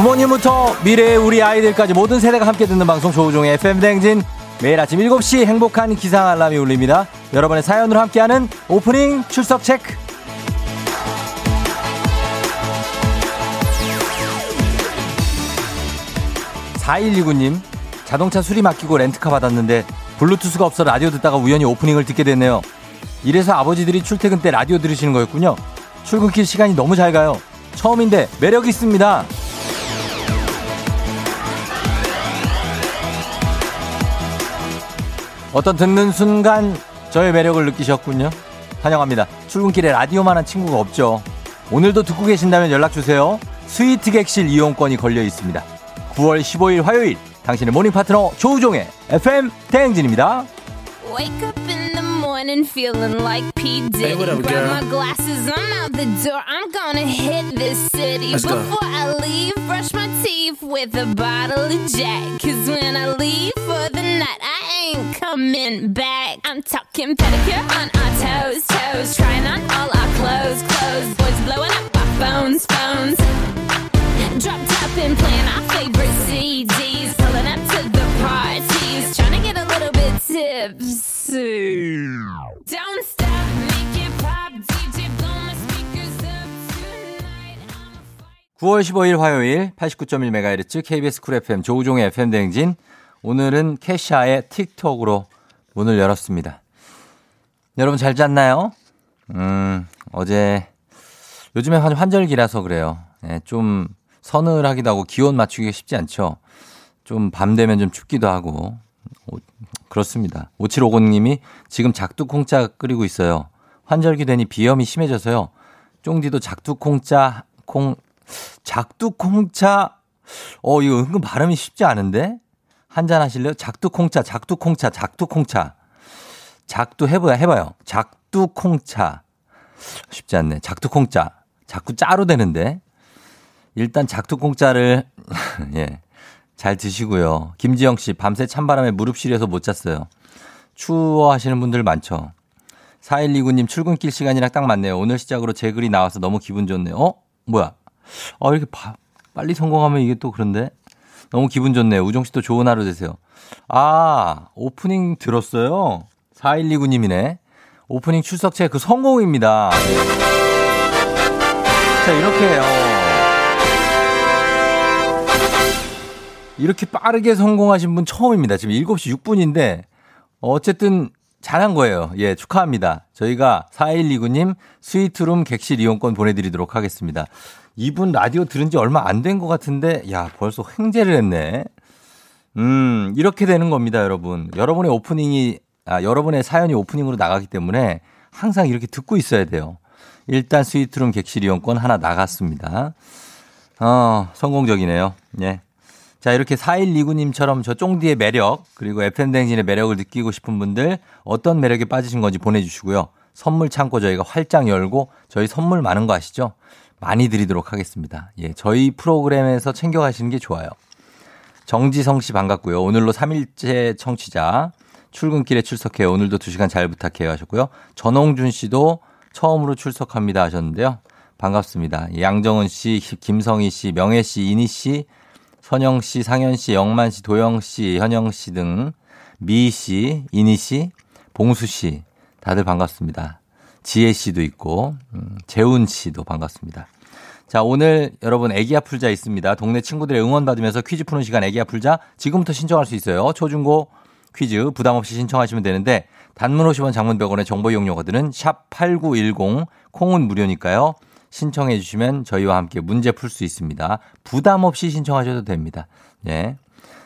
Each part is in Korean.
부모님부터 미래의 우리 아이들까지 모든 세대가 함께 듣는 방송 조우종의 FM댕진. 매일 아침 7시 행복한 기상 알람이 울립니다. 여러분의 사연으로 함께하는 오프닝 출석 체크. (4129님) 자동차 수리 맡기고 렌트카 받았는데 블루투스가 없어 라디오 듣다가 우연히 오프닝을 듣게 됐네요. 이래서 아버지들이 출퇴근 때 라디오 들으시는 거였군요. 출근길 시간이 너무 잘 가요. 처음인데 매력 있습니다. 어떤 듣는 순간 저의 매력을 느끼셨군요. 환영합니다. 출근길에 라디오만 한 친구가 없죠. 오늘도 듣고 계신다면 연락주세요. 스위트 객실 이용권이 걸려 있습니다. 9월 15일 화요일 당신의 모닝 파트너 조우종의 FM 대행진입니다. Wake up in the morning feeling like P. Diddy. Hey, what up, girl? Grab my glasses, I'm out the door. I'm gonna hit this city. Let's Before go. I leave, brush my teeth with a bottle of Jack. Cause when I leave for the night, I ain't coming back. I'm talking pedicure on our toes, toes. Trying on all our clothes, clothes. Boys blowing up our phones, phones. Dropped up and playing our favorite CDs. Pulling up to the parties. Trying to get a little bit tipsy. Don't stop, make it pop. DJ blow my speakers up tonight. I'm a fight. 9월 15일 화요일 89.1MHz KBS 쿨 FM 조우종의 FM 대행진. 오늘은 캐샤의 틱톡으로 문을 열었습니다. 여러분 잘 잤나요? 어제 요즘에 환절기라서 그래요. 네, 좀 서늘하기도 하고 기온 맞추기가 쉽지 않죠. 좀 밤 되면 좀 춥기도 하고 그렇습니다. 5750님이 지금 작두콩짜 끓이고 있어요. 환절기 되니 비염이 심해져서요. 쫑디도 작두콩차 이거 은근 발음이 쉽지 않은데 한잔 하실래요? 작두콩차 해봐요. 작두콩차 쉽지 않네. 작두콩짜 자꾸 짜로 되는데 일단 작두콩짜를 예, 잘 드시고요. 김지영 씨 밤새 찬바람에 무릎 시려서 못 잤어요. 추워 하시는 분들 많죠. 4129님 출근길 시간이랑 딱 맞네요. 오늘 시작으로 제 글이 나와서 너무 기분 좋네요. 뭐야? 이렇게 빨리 성공하면 이게 또 그런데 너무 기분 좋네요. 우정 씨도 좋은 하루 되세요. 오프닝 들었어요. 4129님이네. 오프닝 출석체 그 성공입니다. 자 이렇게 빠르게 성공하신 분 처음입니다. 지금 7시 6분인데 어쨌든 잘한 거예요. 예, 축하합니다. 저희가 4129님 스위트룸 객실 이용권 보내드리도록 하겠습니다. 이분 라디오 들은 지 얼마 안 된 것 같은데 야 벌써 횡재를 했네. 이렇게 되는 겁니다, 여러분. 여러분의 사연이 오프닝으로 나가기 때문에 항상 이렇게 듣고 있어야 돼요. 일단 스위트룸 객실 이용권 하나 나갔습니다. 성공적이네요. 예. 자, 이렇게 4129님처럼 저 쫑디의 매력, 그리고 FM댕진의 매력을 느끼고 싶은 분들 어떤 매력에 빠지신 건지 보내주시고요. 선물 창고 저희가 활짝 열고 저희 선물 많은 거 아시죠? 많이 드리도록 하겠습니다. 예, 저희 프로그램에서 챙겨가시는 게 좋아요. 정지성 씨 반갑고요. 오늘로 3일째 청취자, 출근길에 출석해요. 오늘도 2시간 잘 부탁해요 하셨고요. 전홍준 씨도 처음으로 출석합니다 하셨는데요. 반갑습니다. 양정은 씨, 김성희 씨, 명혜 씨, 이니 씨, 선영 씨, 상현 씨, 영만 씨, 도영 씨, 현영 씨 등 미 씨, 이니 씨, 봉수 씨 다들 반갑습니다. 지혜 씨도 있고 재훈 씨도 반갑습니다. 자, 오늘 여러분 애기야 풀자 있습니다. 동네 친구들의 응원 받으면서 퀴즈 푸는 시간 애기야 풀자 지금부터 신청할 수 있어요. 초중고 퀴즈 부담 없이 신청하시면 되는데 단문 50원 장문 100원의 정보 이용료가 드는 샵 8910 콩은 무료니까요. 신청해 주시면 저희와 함께 문제 풀 수 있습니다. 부담 없이 신청하셔도 됩니다. 예.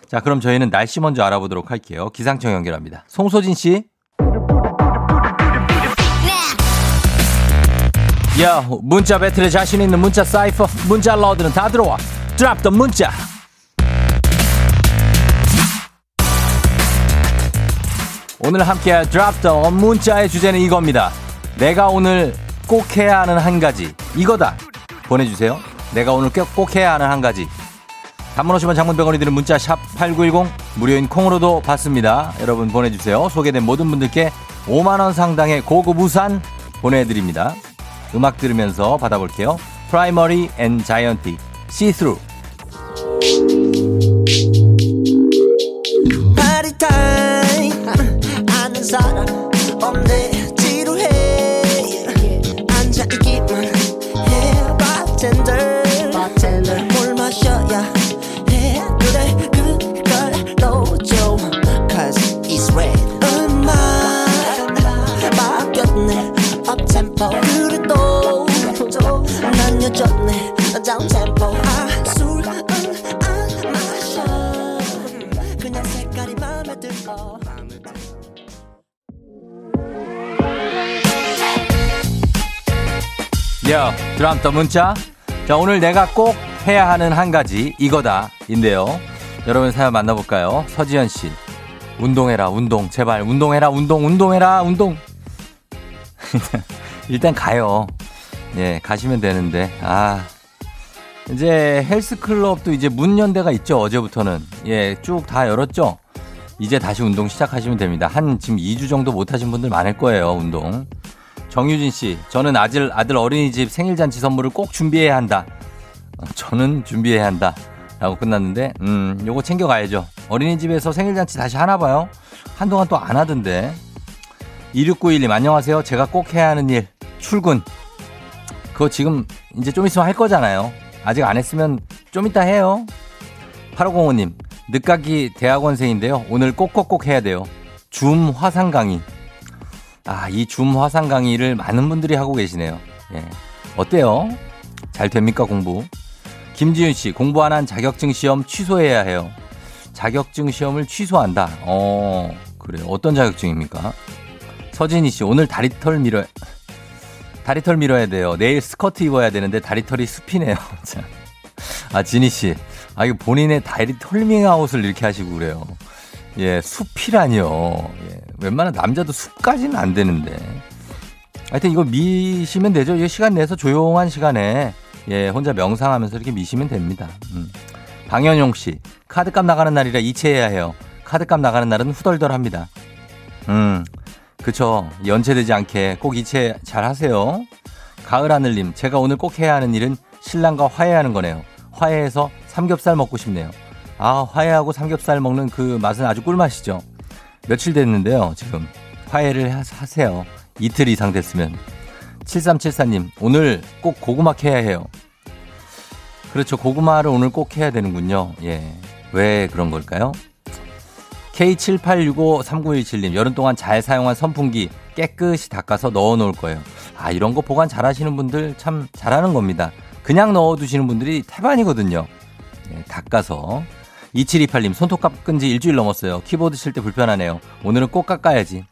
자, 그럼 저희는 날씨 먼저 알아보도록 할게요. 기상청 연결합니다. 송소진 씨. 야, 문자 배틀에 자신 있는 문자 사이퍼, 문자 러드는 다 들어와. 드랍 더 문자. 오늘 함께할 드랍 더 문자의 주제는 이겁니다. 내가 오늘 꼭 해야 하는 한 가지 이거다 보내주세요. 내가 오늘 꼭 해야 하는 한 가지. 단문 50원 장문 100원이 드는 문자 샵 8910 무료인 콩으로도 받습니다. 여러분 보내주세요. 소개된 모든 분들께 5만원 상당의 고급 우산 보내드립니다. 음악 들으면서 받아볼게요. Primary and Giant See Through. Party time 아는 사람 없네 지루해 앉아있기만 해 bartender 뭘 마셔야 해 그래 그걸 넣어줘 Cause it's red 음악 바뀌었네 업템포 그래도 난 여전해 다운템포 아 술은 안 마셔 그냥 색깔이 맘에 들어 야 드럼 더 문자 자 오늘 내가 꼭 해야 하는 한 가지 이거다 인데요 여러분 사연 만나볼까요 서지현씨 운동해라 운동 제발 운동해라 운동해라 운동 일단 가요 예 가시면 되는데 아 이제 헬스클럽도 이제 문 연대가 있죠 어제부터는 예 쭉 다 열었죠 이제 다시 운동 시작하시면 됩니다 한 지금 2주 정도 못하신 분들 많을 거예요 운동 정유진씨 저는 아들 어린이집 생일잔치 선물을 꼭 준비해야 한다 저는 준비해야 한다 라고 끝났는데 요거 챙겨가야죠 어린이집에서 생일잔치 다시 하나 봐요 한동안 또 안 하던데 2691님 안녕하세요 제가 꼭 해야 하는 일 출근 그거 지금 이제 좀 있으면 할 거잖아요 아직 안 했으면 좀 이따 해요 8505님 늦깎이 대학원생인데요 오늘 꼭꼭꼭 해야 돼요 줌 화상 강의 아, 이 줌 화상 강의를 많은 분들이 하고 계시네요 예. 어때요? 잘 됩니까 공부? 김지윤씨 공부 안 한 자격증 시험 취소해야 해요 자격증 시험을 취소한다 그래요 어떤 자격증입니까? 서진희씨 오늘 다리털 밀어야 돼요. 내일 스커트 입어야 되는데 다리털이 숲이네요. 아, 지니씨. 아, 이거 본인의 다리털 밍아웃을 이렇게 하시고 그래요. 예, 숲이라니요. 예, 웬만한 남자도 숲까지는 안 되는데. 하여튼 이거 미시면 되죠. 이거 시간 내서 조용한 시간에, 예, 혼자 명상하면서 이렇게 미시면 됩니다. 방현용씨. 카드값 나가는 날이라 이체해야 해요. 카드값 나가는 날은 후덜덜 합니다. 그쵸. 연체되지 않게 꼭 이체 잘 하세요. 가을하늘님, 제가 오늘 꼭 해야 하는 일은 신랑과 화해하는 거네요. 화해해서 삼겹살 먹고 싶네요. 아, 화해하고 삼겹살 먹는 그 맛은 아주 꿀맛이죠. 며칠 됐는데요, 지금. 화해를 하세요. 이틀 이상 됐으면. 7374님, 오늘 꼭 고구마 캐야 해요. 그렇죠. 고구마를 오늘 꼭 해야 되는군요. 예. 왜 그런 걸까요? K78653917님 여름 동안 잘 사용한 선풍기 깨끗이 닦아서 넣어놓을 거예요. 아 이런 거 보관 잘하시는 분들 참 잘하는 겁니다. 그냥 넣어두시는 분들이 태반이거든요. 네, 닦아서 2728님 손톱 깎은 지 일주일 넘었어요. 키보드 칠 때 불편하네요. 오늘은 꼭 깎아야지.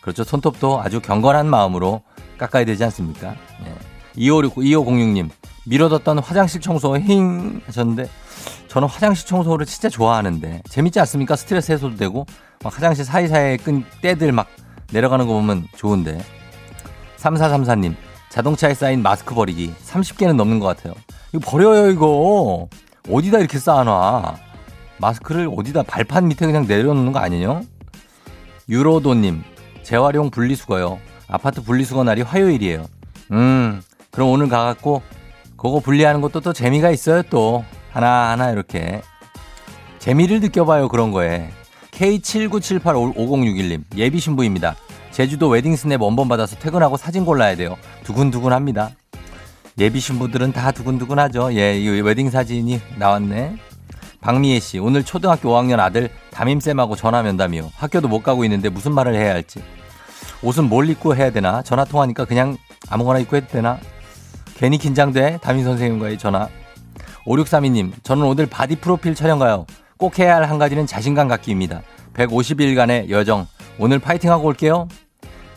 그렇죠. 손톱도 아주 경건한 마음으로 깎아야 되지 않습니까? 네. 2506님 미뤄뒀던 화장실 청소 힝 하셨는데 저는 화장실 청소를 진짜 좋아하는데 재밌지 않습니까? 스트레스 해소도 되고 막 화장실 사이사이에 끈 때들 막 내려가는 거 보면 좋은데 3434님 자동차에 쌓인 마스크 버리기 30개는 넘는 것 같아요. 이거 버려요 이거. 어디다 이렇게 쌓아놔. 마스크를 어디다 발판 밑에 그냥 내려놓는 거 아니에요? 유로도님 재활용 분리수거요. 아파트 분리수거 날이 화요일이에요. 그럼 오늘 가갖고 그거 분리하는 것도 또 재미가 있어요 또. 하나하나 이렇게 재미를 느껴봐요 그런 거에 K79785061님 예비 신부입니다 제주도 웨딩 스냅 원본 받아서 퇴근하고 사진 골라야 돼요 두근두근합니다 예비 신부들은 다 두근두근하죠 예, 이 웨딩 사진이 나왔네 박미애 씨 오늘 초등학교 5학년 아들 담임쌤하고 전화 면담이요 학교도 못 가고 있는데 무슨 말을 해야 할지 옷은 뭘 입고 해야 되나 전화 통화니까 그냥 아무거나 입고 해도 되나 괜히 긴장돼 담임 선생님과의 전화 5632님 저는 오늘 바디 프로필 촬영 가요. 꼭 해야 할 한 가지는 자신감 갖기입니다. 150일간의 여정. 오늘 파이팅하고 올게요.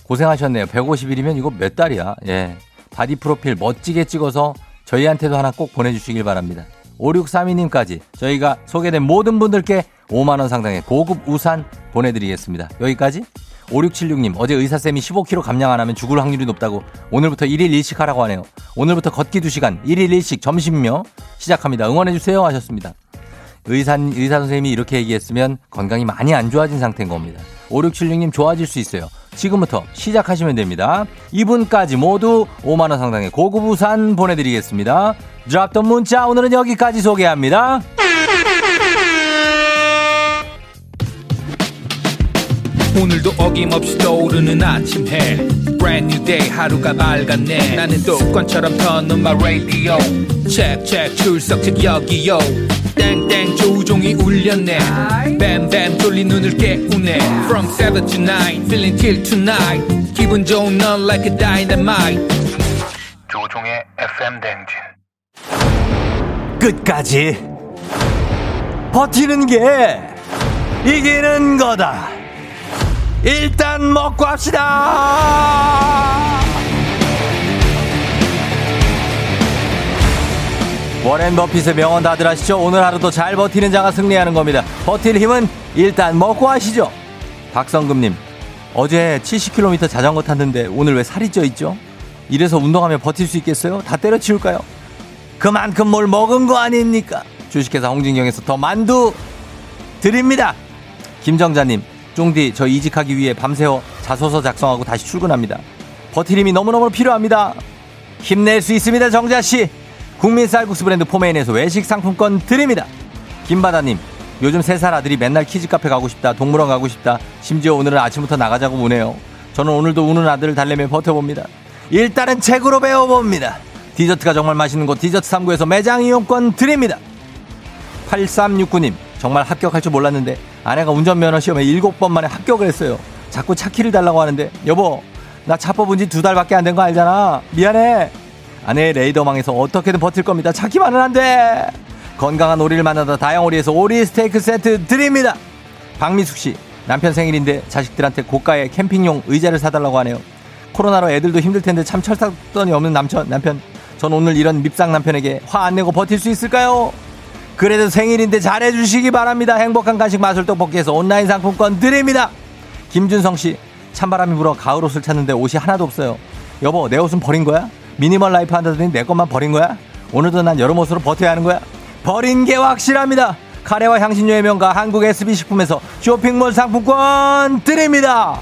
고생하셨네요. 150일이면 이거 몇 달이야. 예, 바디 프로필 멋지게 찍어서 저희한테도 하나 꼭 보내주시길 바랍니다. 5632님까지 저희가 소개된 모든 분들께 5만 원 상당의 고급 우산 보내드리겠습니다. 여기까지 5676님 어제 의사쌤이 15kg 감량 안 하면 죽을 확률이 높다고 오늘부터 1일 1식 하라고 하네요. 오늘부터 걷기 2시간 1일 1식 점심며 시작합니다. 응원해주세요 하셨습니다. 의사 선생님이 이렇게 얘기했으면 건강이 많이 안 좋아진 상태인 겁니다. 5676님 좋아질 수 있어요. 지금부터 시작하시면 됩니다. 이분까지 모두 5만 원 상당의 고급 우산 보내드리겠습니다. 드랍 더 문자 오늘은 여기까지 소개합니다. 오늘도 어김없이 떠오르는 아침 해 Brand new day 하루가 밝았네 나는 독관처럼 터는 my radio Check check 출석책 여기요 땡땡 조우종이 울렸네 뱀뱀 졸린 눈을 깨우네 From 7 to 9 feeling till tonight 기분 좋은 넌 like a dynamite 조우종의 FM댕진 끝까지 버티는 게 이기는 거다 일단 먹고 합시다 워렌 버핏의 명언 다들 아시죠? 오늘 하루도 잘 버티는 자가 승리하는 겁니다. 버틸 힘은 일단 먹고 하시죠. 박성금님 어제 70km 자전거 탔는데 오늘 왜 살이 쪄있죠? 이래서 운동하면 버틸 수 있겠어요? 다 때려치울까요? 그만큼 뭘 먹은 거 아닙니까? 주식회사 홍진경에서 더 만두 드립니다. 김정자님 쫑디 저 이직하기 위해 밤새워 자소서 작성하고 다시 출근합니다. 버티림이 너무너무 필요합니다. 힘낼 수 있습니다. 정자씨 국민 쌀국수 브랜드 포메인에서 외식 상품권 드립니다. 김바다님 요즘 3살 아들이 맨날 키즈카페 가고 싶다 동물원 가고 싶다 심지어 오늘은 아침부터 나가자고 우네요. 저는 오늘도 우는 아들을 달래며 버텨봅니다. 일단은 책으로 배워봅니다. 디저트가 정말 맛있는 곳 디저트 3구에서 매장 이용권 드립니다. 8369님 정말 합격할 줄 몰랐는데 아내가 운전면허 시험에 7번 만에 합격을 했어요. 자꾸 차키를 달라고 하는데 여보 나 차 뽑은 지 2달밖에 안 된 거 알잖아. 미안해. 아내의 레이더망에서 어떻게든 버틸 겁니다. 차키만은 안 돼. 건강한 오리를 만나다 다양오리에서 오리 스테이크 세트 드립니다. 박미숙씨 남편 생일인데 자식들한테 고가의 캠핑용 의자를 사달라고 하네요. 코로나로 애들도 힘들 텐데 참 철사돈이 없는 남편 전 오늘 이런 밉상 남편에게 화 안 내고 버틸 수 있을까요? 그래도 생일인데 잘해주시기 바랍니다. 행복한 간식 마술 떡볶이에서 온라인 상품권 드립니다. 김준성씨 찬바람이 불어 가을 옷을 찾는데 옷이 하나도 없어요. 여보 내 옷은 버린 거야? 미니멀 라이프 한다더니 내 것만 버린 거야? 오늘도 난 여름 옷으로 버텨야 하는 거야? 버린 게 확실합니다. 카레와 향신료의 명가 한국 SB 식품에서 쇼핑몰 상품권 드립니다.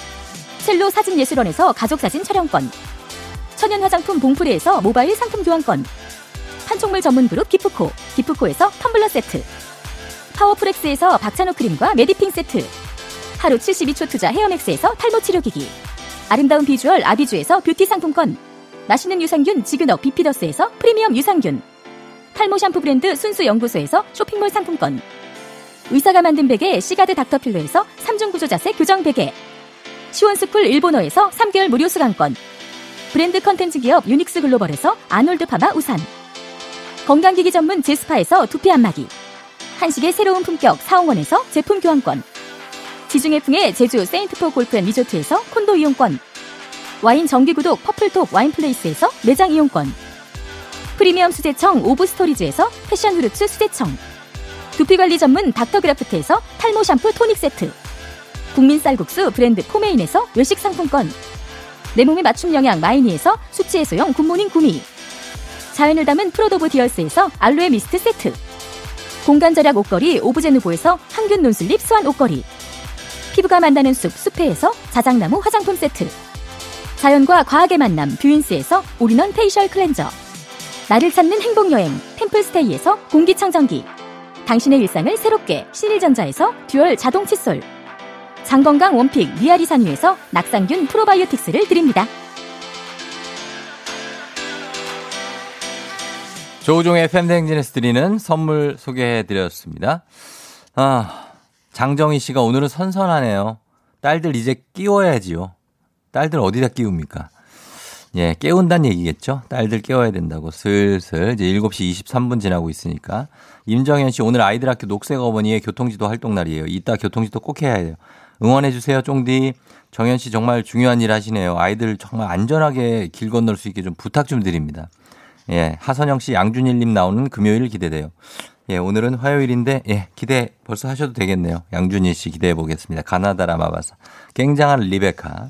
첼로 사진예술원에서 가족사진 촬영권 천연 화장품 봉프레에서 모바일 상품 교환권 판촉물 전문 그룹 기프코 기프코에서 텀블러 세트 파워프렉스에서 박찬호 크림과 메디핑 세트 하루 72초 투자 헤어맥스에서 탈모 치료기기 아름다운 비주얼 아비주에서 뷰티 상품권 맛있는 유산균 지그넉 비피더스에서 프리미엄 유산균 탈모 샴푸 브랜드 순수연구소에서 쇼핑몰 상품권 의사가 만든 베개 시가드 닥터필로에서 3중 구조자세 교정 베개 시원스쿨 일본어에서 3개월 무료 수강권 브랜드 컨텐츠 기업 유닉스 글로벌에서 아놀드 파마 우산 건강기기 전문 제스파에서 두피 안마기 한식의 새로운 품격 사홍원에서 제품 교환권 지중해풍의 제주 세인트포 골프앤 리조트에서 콘도 이용권 와인 정기구독 퍼플톡 와인플레이스에서 매장 이용권 프리미엄 수제청 오브스토리즈에서 패션 후르츠 수제청 두피관리 전문 닥터그라프트에서 탈모 샴푸 토닉 세트 국민 쌀국수 브랜드 포메인에서 외식 상품권 내 몸에 맞춤 영양 마이니에서 숙취 해소용 굿모닝 구미 자연을 담은 프로도브 디얼스에서 알로에 미스트 세트 공간 절약 옷걸이 오브제누보에서 항균 논슬립 스완 옷걸이 피부가 만나는 숲 숲회에서 자작나무 화장품 세트 자연과 과학의 만남 뷰인스에서 올인원 페이셜 클렌저 나를 찾는 행복여행 템플스테이에서 공기청정기 당신의 일상을 새롭게 신일전자에서 듀얼 자동 칫솔 장건강 원픽 미아리산유에서 낙상균 프로바이오틱스를 드립니다. 조우종의 FM댕진에서 드리는 선물 소개해드렸습니다. 아, 장정희 씨가 오늘은 선선하네요. 딸들 이제 끼워야지요. 딸들 어디다 끼웁니까? 예, 깨운다는 얘기겠죠. 딸들 깨워야 된다고 슬슬 이제 7시 23분 지나고 있으니까. 임정현 씨 오늘 아이들 학교 녹색 어머니의 교통지도 활동 날이에요. 이따 교통지도 꼭 해야 해요. 응원해주세요, 쫑디. 정현 씨 정말 중요한 일 하시네요. 아이들 정말 안전하게 길 건널 수 있게 좀 부탁 좀 드립니다. 예. 하선영 씨, 양준일님 나오는 금요일 기대돼요. 예, 오늘은 화요일인데, 예, 기대 벌써 하셔도 되겠네요. 양준희 씨 기대해 보겠습니다. 가나다 라마바사. 굉장한 리베카.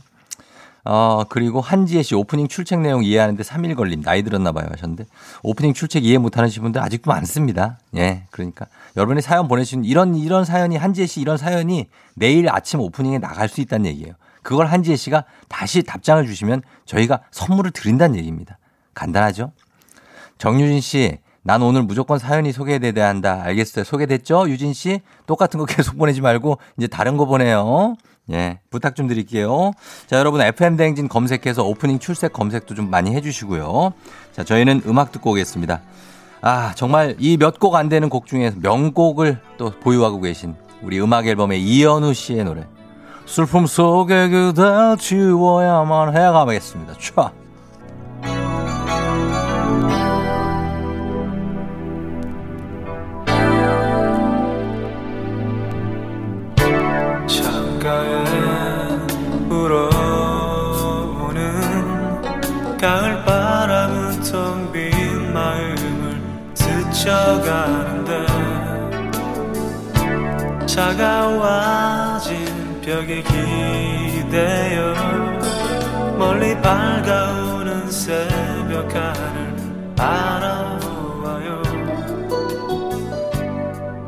그리고 한지혜 씨 오프닝 출첵 내용 이해하는데 3일 걸린 나이 들었나 봐요 하셨는데 오프닝 출첵 이해 못 하는 분들 아직도 많습니다. 예. 그러니까 여러분이 사연 보내주신 이런 사연이 한지혜 씨 이런 사연이 내일 아침 오프닝에 나갈 수 있다는 얘기예요. 그걸 한지혜 씨가 다시 답장을 주시면 저희가 선물을 드린다는 얘기입니다. 간단하죠? 정유진 씨, 난 오늘 무조건 사연이 소개돼야 한다. 알겠어요. 소개됐죠? 유진 씨, 똑같은 거 계속 보내지 말고 이제 다른 거 보내요. 예, 부탁 좀 드릴게요. 자, 여러분 FM댕진 검색해서 오프닝 출첵 검색도 좀 많이 해주시고요. 자, 저희는 음악 듣고 오겠습니다. 아, 정말 이 몇 곡 안 되는 곡 중에서 명곡을 또 보유하고 계신 우리 음악 앨범의 이현우 씨의 노래 슬픔 속에 그댈 지워야만 해가겠습니다. 촤. 불어오는 가을바람은 텅 빈 마음을 스쳐가는데 차가워진 벽에 기대어 멀리 밝아오는 새벽 하늘 바라보아요.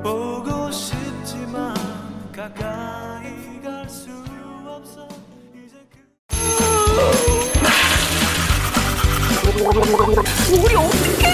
보고 싶지만 가까이 우리 어떡해.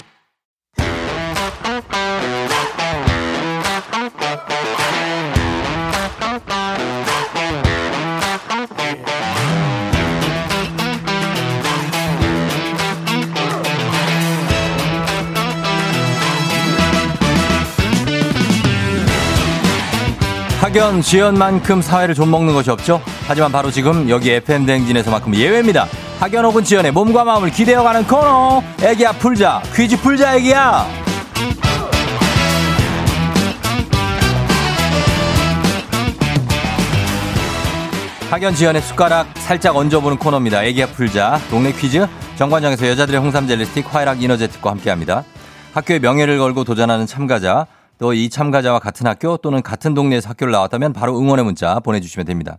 학연, 지연만큼 사회를 좀먹는 것이 없죠. 하지만 바로 지금 여기 FM댕진에서만큼 예외입니다. 학연 혹은 지연의 몸과 마음을 기대어가는 코너. 애기야 풀자. 퀴즈 풀자 애기야. 학연, 지연의 숟가락 살짝 얹어보는 코너입니다. 애기야 풀자. 동네 퀴즈. 정관장에서 여자들의 홍삼 젤리스틱, 화이락 이너제틱과 함께합니다. 학교의 명예를 걸고 도전하는 참가자. 또 이 참가자와 같은 학교 또는 같은 동네에서 학교를 나왔다면 바로 응원의 문자 보내주시면 됩니다.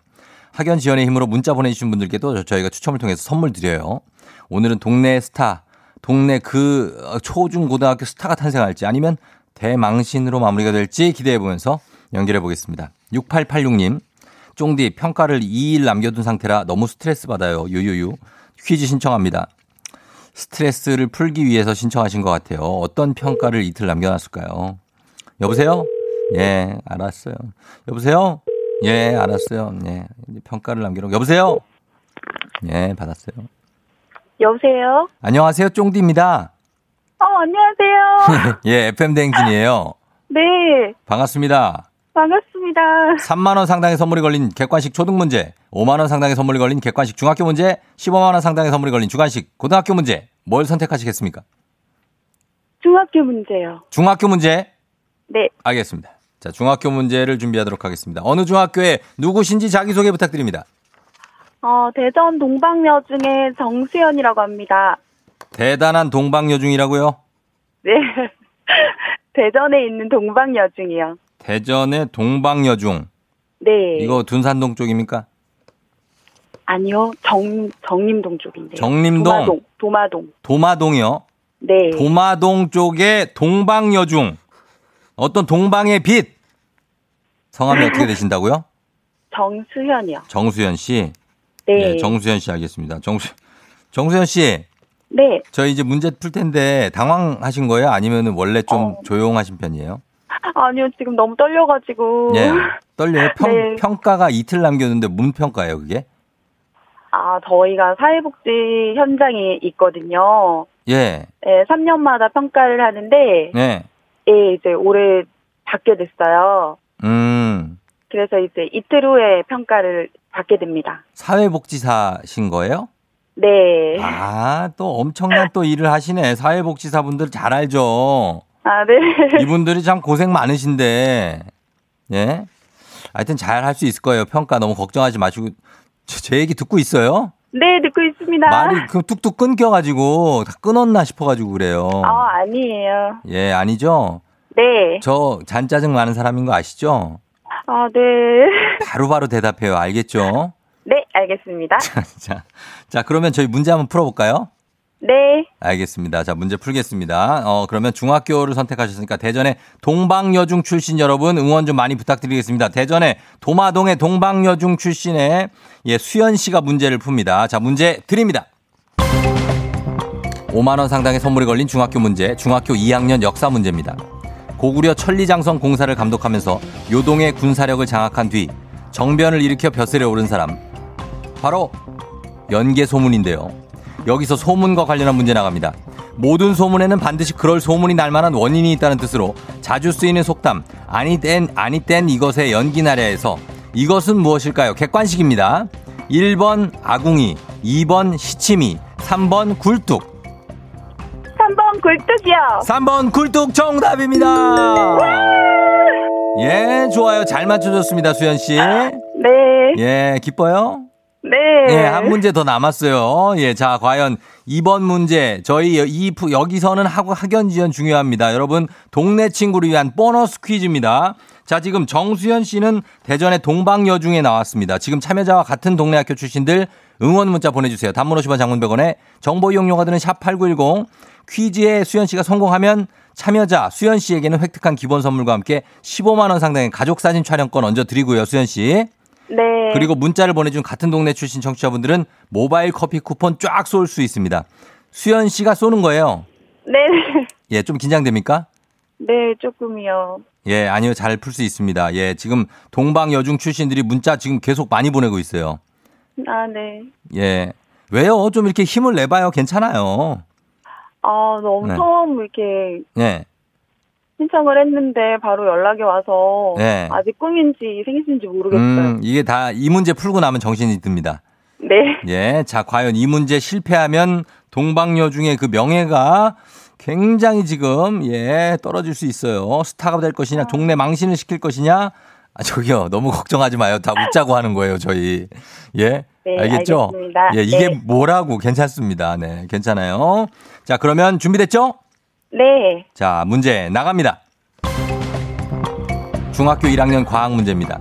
학연 지연의 힘으로 문자 보내주신 분들께도 저희가 추첨을 통해서 선물 드려요. 오늘은 동네 스타, 동네 그 초중고등학교 스타가 탄생할지 아니면 대망신으로 마무리가 될지 기대해보면서 연결해보겠습니다. 6886님, 쫑디 평가를 2일 남겨둔 상태라 너무 스트레스 받아요. 유유유. 퀴즈 신청합니다. 스트레스를 풀기 위해서 신청하신 것 같아요. 어떤 평가를 이틀 남겨놨을까요? 여보세요? 예, 알았어요. 여보세요? 예, 알았어요. 예, 평가를 남기라고. 여보세요? 예, 받았어요. 여보세요? 안녕하세요, 쫑디입니다. 안녕하세요. 예, FM댕진이에요. 네. 반갑습니다. 반갑습니다. 3만원 상당의 선물이 걸린 객관식 초등문제, 5만원 상당의 선물이 걸린 객관식 중학교 문제, 15만원 상당의 선물이 걸린 주관식 고등학교 문제, 뭘 선택하시겠습니까? 중학교 문제요. 중학교 문제? 네. 알겠습니다. 자, 중학교 문제를 준비하도록 하겠습니다. 어느 중학교에 누구신지 자기소개 부탁드립니다. 대전 동방여중의 정수연이라고 합니다. 대단한 동방여중이라고요? 네. 대전에 있는 동방여중이요. 대전의 동방여중. 네. 이거 둔산동 쪽입니까? 아니요. 정림동 쪽인데요. 정림동? 도마동. 도마동이요? 네. 도마동 쪽의 동방여중. 어떤 동방의 빛. 성함이 어떻게 되신다고요? 정수현이요. 정수현 씨. 네. 네, 정수현 씨 알겠습니다. 정수현 씨. 네. 저희 이제 문제 풀 텐데 당황하신 거예요? 아니면 원래 좀 조용하신 편이에요? 아니요. 지금 너무 떨려가지고. 네. 떨려요? 네. 평가가 이틀 남겼는데 문 평가예요 그게? 아, 저희가 사회복지 현장이 있거든요. 예. 네, 3년마다 평가를 하는데. 네. 예, 이제 올해 받게 됐어요. 그래서 이제 이틀 후에 평가를 받게 됩니다. 사회복지사신 거예요? 네. 아, 또 엄청난 또 일을 하시네. 사회복지사분들 잘 알죠? 아, 네. 이분들이 참 고생 많으신데, 예. 하여튼 잘 할 수 있을 거예요. 평가 너무 걱정하지 마시고. 제 얘기 듣고 있어요? 네, 듣고 있습니다. 말이 그 뚝뚝 끊겨가지고 다 끊었나 싶어가지고 그래요. 아, 아니에요. 예, 아니죠? 네. 저 잔짜증 많은 사람인 거 아시죠? 아, 네. 바로바로 대답해요. 알겠죠? 네, 알겠습니다. 자, 그러면 저희 문제 한번 풀어볼까요? 네. 알겠습니다. 자, 문제 풀겠습니다. 그러면 중학교를 선택하셨으니까 대전의 동방여중 출신 여러분 응원 좀 많이 부탁드리겠습니다. 대전의 도마동의 동방여중 출신의 예, 수현 씨가 문제를 풉니다. 자, 문제 드립니다. 5만 원 상당의 선물이 걸린 중학교 문제, 중학교 2학년 역사 문제입니다. 고구려 천리장성 공사를 감독하면서 요동의 군사력을 장악한 뒤 정변을 일으켜 벼슬에 오른 사람, 바로 연개소문인데요. 여기서 소문과 관련한 문제 나갑니다. 모든 소문에는 반드시 그럴 소문이 날 만한 원인이 있다는 뜻으로 자주 쓰이는 속담 아니 땐 이것의 연기나래에서 이것은 무엇일까요? 객관식입니다. 1번 아궁이, 2번 시치미, 3번 굴뚝. 3번 굴뚝이요. 3번 굴뚝 정답입니다. 예, 좋아요. 잘 맞춰줬습니다, 수현 씨. 아, 네. 예, 기뻐요? 네. 예, 한 문제 더 남았어요. 예, 자, 과연 2번 문제. 저희 여기서는 학연지연 중요합니다. 여러분, 동네 친구를 위한 보너스 퀴즈입니다. 자, 지금 정수현 씨는 대전의 동방여중에 나왔습니다. 지금 참여자와 같은 동네 학교 출신들 응원 문자 보내주세요. 단문 50원, 장문 100원에 정보 이용료가 드는 샵8910. 퀴즈에 수현 씨가 성공하면 참여자 수현 씨에게는 획득한 기본 선물과 함께 15만 원 상당의 가족사진 촬영권 얹어드리고요. 수현 씨. 네. 그리고 문자를 보내준 같은 동네 출신 청취자분들은 모바일 커피 쿠폰 쫙 쏠 수 있습니다. 수현 씨가 쏘는 거예요? 네. 예, 좀 긴장됩니까? 네, 조금이요. 예, 아니요. 잘 풀 수 있습니다. 예, 지금 동방여중 출신들이 문자 지금 계속 많이 보내고 있어요. 아, 네. 예. 왜요? 좀 이렇게 힘을 내봐요. 괜찮아요. 아, 너무 네. 처음 이렇게. 네. 신청을 했는데 바로 연락이 와서 네. 아직 꿈인지 생신인지 모르겠어요. 이게 다 이 문제 풀고 나면 정신이 듭니다. 네. 예, 자 과연 이 문제 실패하면 동방여중의 그 명예가 굉장히 지금 예 떨어질 수 있어요. 스타가 될 것이냐, 동네 망신을 시킬 것이냐. 아, 저기요, 너무 걱정하지 마요. 다 웃자고 하는 거예요, 저희. 예, 네, 알겠죠? 알겠습니다. 예, 이게 네. 뭐라고 괜찮습니다. 네, 괜찮아요. 자, 그러면 준비됐죠? 네. 자, 문제 나갑니다. 중학교 1학년 과학 문제입니다.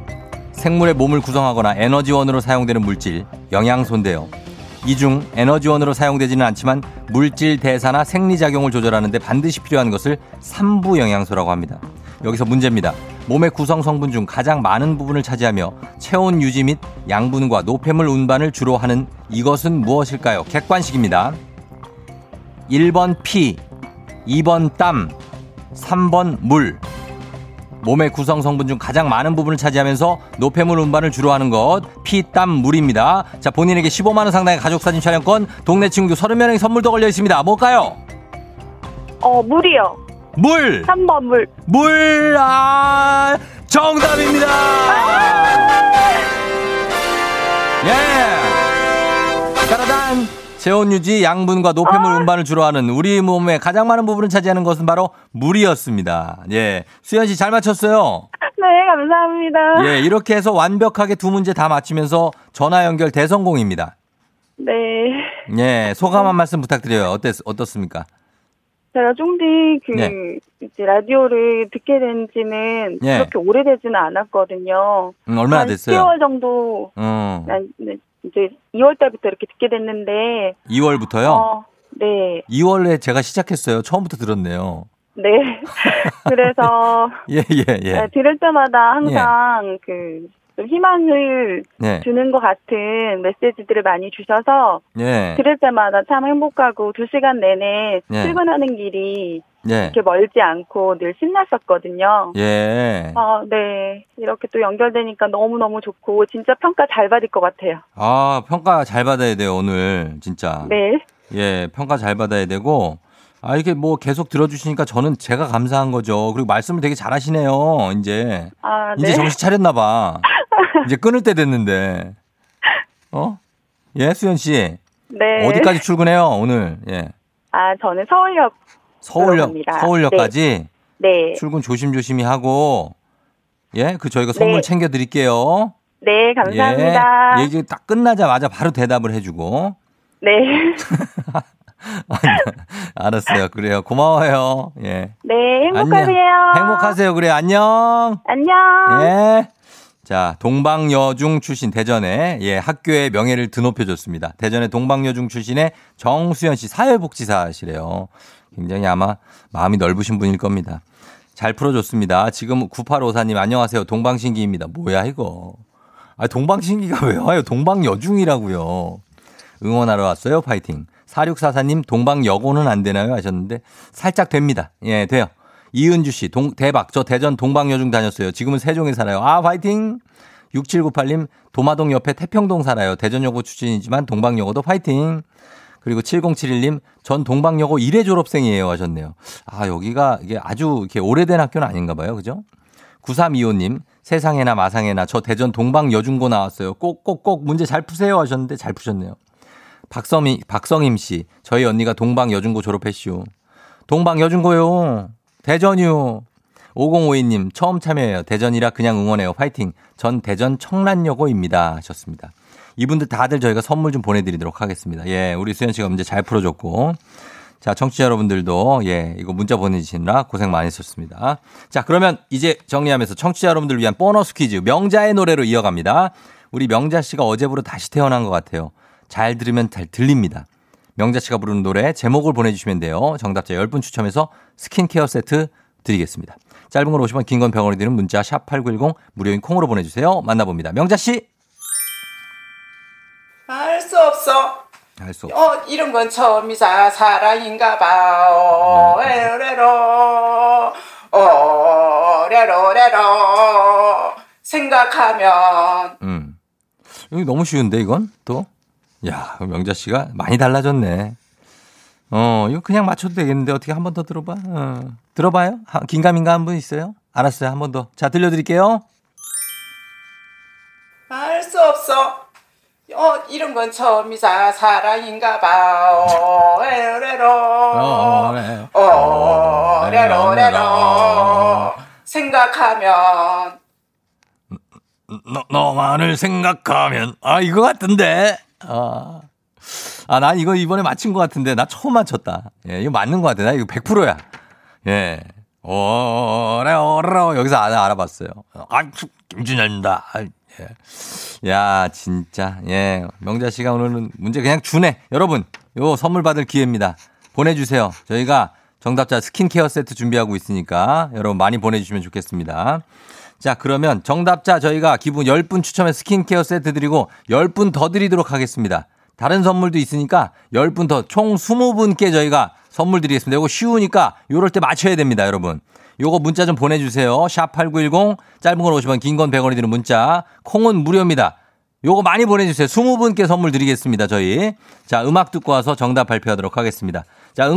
생물의 몸을 구성하거나 에너지원으로 사용되는 물질, 영양소인데요. 이 중 에너지원으로 사용되지는 않지만 물질 대사나 생리작용을 조절하는 데 반드시 필요한 것을 삼부 영양소라고 합니다. 여기서 문제입니다. 몸의 구성 성분 중 가장 많은 부분을 차지하며 체온 유지 및 양분과 노폐물 운반을 주로 하는 이것은 무엇일까요? 객관식입니다. 1번 피, 2번 땀, 3번 물. 몸의 구성 성분 중 가장 많은 부분을 차지하면서 노폐물 운반을 주로 하는 것, 피, 땀, 물입니다. 자, 본인에게 15만 원 상당의 가족사진 촬영권, 동네 친구 30명의 선물도 걸려 있습니다. 뭘까요? 물이요. 물. 3번 물. 물. 아, 정답입니다. 예. 따라단. 체온 유지, 양분과 노폐물 운반을 주로 하는 우리 몸의 가장 많은 부분을 차지하는 것은 바로 물이었습니다. 예, 수현 씨 잘 맞췄어요. 네, 감사합니다. 예, 이렇게 해서 완벽하게 두 문제 다 맞히면서 전화 연결 대성공입니다. 네. 예, 소감 한 말씀 부탁드려요. 어떻습니까? 제가 쫑디 네. 이제 라디오를 듣게 된 지는 네. 그렇게 오래되지는 않았거든요. 얼마나 됐어요? 10개월 정도. 네. 이제 2월 달부터 이렇게 듣게 됐는데. 2월부터요? 네. 2월에 제가 시작했어요. 처음부터 들었네요. 네. 그래서 예. 들을 때마다 항상 예. 좀 희망을 예. 주는 것 같은 메시지들을 많이 주셔서 예. 들을 때마다 참 행복하고 2시간 내내 예. 출근하는 길이 예. 이렇게 멀지 않고 늘 신났었거든요. 예. 네. 이렇게 또 연결되니까 너무너무 좋고 진짜 평가 잘 받을 것 같아요. 아, 평가 잘 받아야 돼요, 오늘. 진짜. 네. 예, 평가 잘 받아야 되고 이렇게 뭐 계속 들어주시니까 저는 제가 감사한 거죠. 그리고 말씀을 되게 잘 하시네요, 이제. 아, 네. 이제 정신 차렸나 봐. 이제 끊을 때 됐는데. 예, 수현 씨. 네. 어디까지 출근해요, 오늘? 예. 저는 서울역까지. 네. 네. 출근 조심조심히 하고, 예, 그 저희가 선물 네. 챙겨드릴게요. 네, 감사합니다. 예, 얘기 딱 끝나자마자 바로 대답을 해주고. 네. 알았어요. 그래요. 고마워요. 예. 네, 행복하세요. 안녕. 행복하세요. 그래, 안녕. 안녕. 예. 자, 동방여중 출신 대전에 예, 학교의 명예를 드높여줬습니다. 대전의 동방여중 출신의 정수연 씨 사회복지사시래요. 굉장히 아마 마음이 넓으신 분일 겁니다. 잘 풀어줬습니다. 지금 9854님 안녕하세요. 동방신기입니다. 뭐야 이거. 아, 동방신기가 왜 와요? 동방여중이라고요. 응원하러 왔어요. 파이팅. 4644님 동방여고는 안 되나요? 하셨는데 살짝 됩니다. 예, 돼요. 이은주 씨, 대박. 저 대전 동방여중 다녔어요. 지금은 세종에 살아요. 아, 파이팅! 6798님, 도마동 옆에 태평동 살아요. 대전여고 출신이지만 동방여고도 파이팅! 그리고 7071님, 전 동방여고 1회 졸업생이에요. 하셨네요. 아, 여기가 이게 아주 이렇게 오래된 학교는 아닌가 봐요. 그죠? 9325님, 세상에나 마상에나 저 대전 동방여중고 나왔어요. 꼭 문제 잘 푸세요. 하셨는데 잘 푸셨네요. 박성임 씨, 저희 언니가 동방여중고 졸업했슈. 동방여중고요. 대전이요. 5052님 처음 참여해요. 대전이라 그냥 응원해요. 파이팅. 전 대전 청란여고입니다. 하셨습니다. 이분들 다들 저희가 선물 좀 보내드리도록 하겠습니다. 예, 우리 수현 씨가 문제 잘 풀어줬고. 자, 청취자 여러분들도 예, 이거 문자 보내주시느라 고생 많으셨습니다. 자, 그러면 이제 정리하면서 청취자 여러분들 위한 보너스 퀴즈. 명자의 노래로 이어갑니다. 우리 명자 씨가 어제부로 다시 태어난 것 같아요. 잘 들으면 잘 들립니다. 명자 씨가 부르는 노래 제목을 보내주시면 돼요. 정답자 10분 추첨해서 스킨케어 세트 드리겠습니다. 짧은 걸 50원, 긴 건 100원이 드는 문자 샵 8910 무료인 콩으로 보내주세요. 만나봅니다. 명자 씨. 알 수 없어. 알 수 없어. 이런 건 처음이자 사랑인가 봐. 오레로 오레로레로 생각하면. 이거 너무 쉬운데 이건 또. 야, 명자 씨가 많이 달라졌네. 이거 그냥 맞춰도 되겠는데 어떻게 한 번 더 들어봐? 들어봐요? 긴가민가 한 분 있어요? 알았어요, 한 번 더. 자, 들려드릴게요. 알 수 없어. 이런 건 처음이자 사랑인가 봐. 오레로 생각하면 너만을 생각하면. 아, 이거 같은데. 아, 난 이거 이번에 맞힌 것 같은데. 나 처음 맞췄다. 예, 이거 맞는 것 같아. 나 이거 100%야. 예. 오래오래 여기서 알아봤어요. 아, 김준현입니다. 아, 예. 야, 진짜. 예. 명자 씨가 오늘은 문제 그냥 주네. 여러분, 요 선물 받을 기회입니다. 보내주세요. 저희가 정답자 스킨케어 세트 준비하고 있으니까 여러분 많이 보내주시면 좋겠습니다. 자, 그러면 정답자 저희가 기분 10분 추첨해 스킨케어 세트 드리고 10분 더 드리도록 하겠습니다. 다른 선물도 있으니까 10분 더, 총 20분께 저희가 선물 드리겠습니다. 이거 쉬우니까 이럴 때 맞춰야 됩니다, 여러분. 요거 문자 좀 보내주세요. 샵8910, 짧은 건 50원, 긴 건 100원이 드는 문자, 콩은 무료입니다. 요거 많이 보내주세요. 20분께 선물 드리겠습니다, 저희. 자, 음악 듣고 와서 정답 발표하도록 하겠습니다. 자,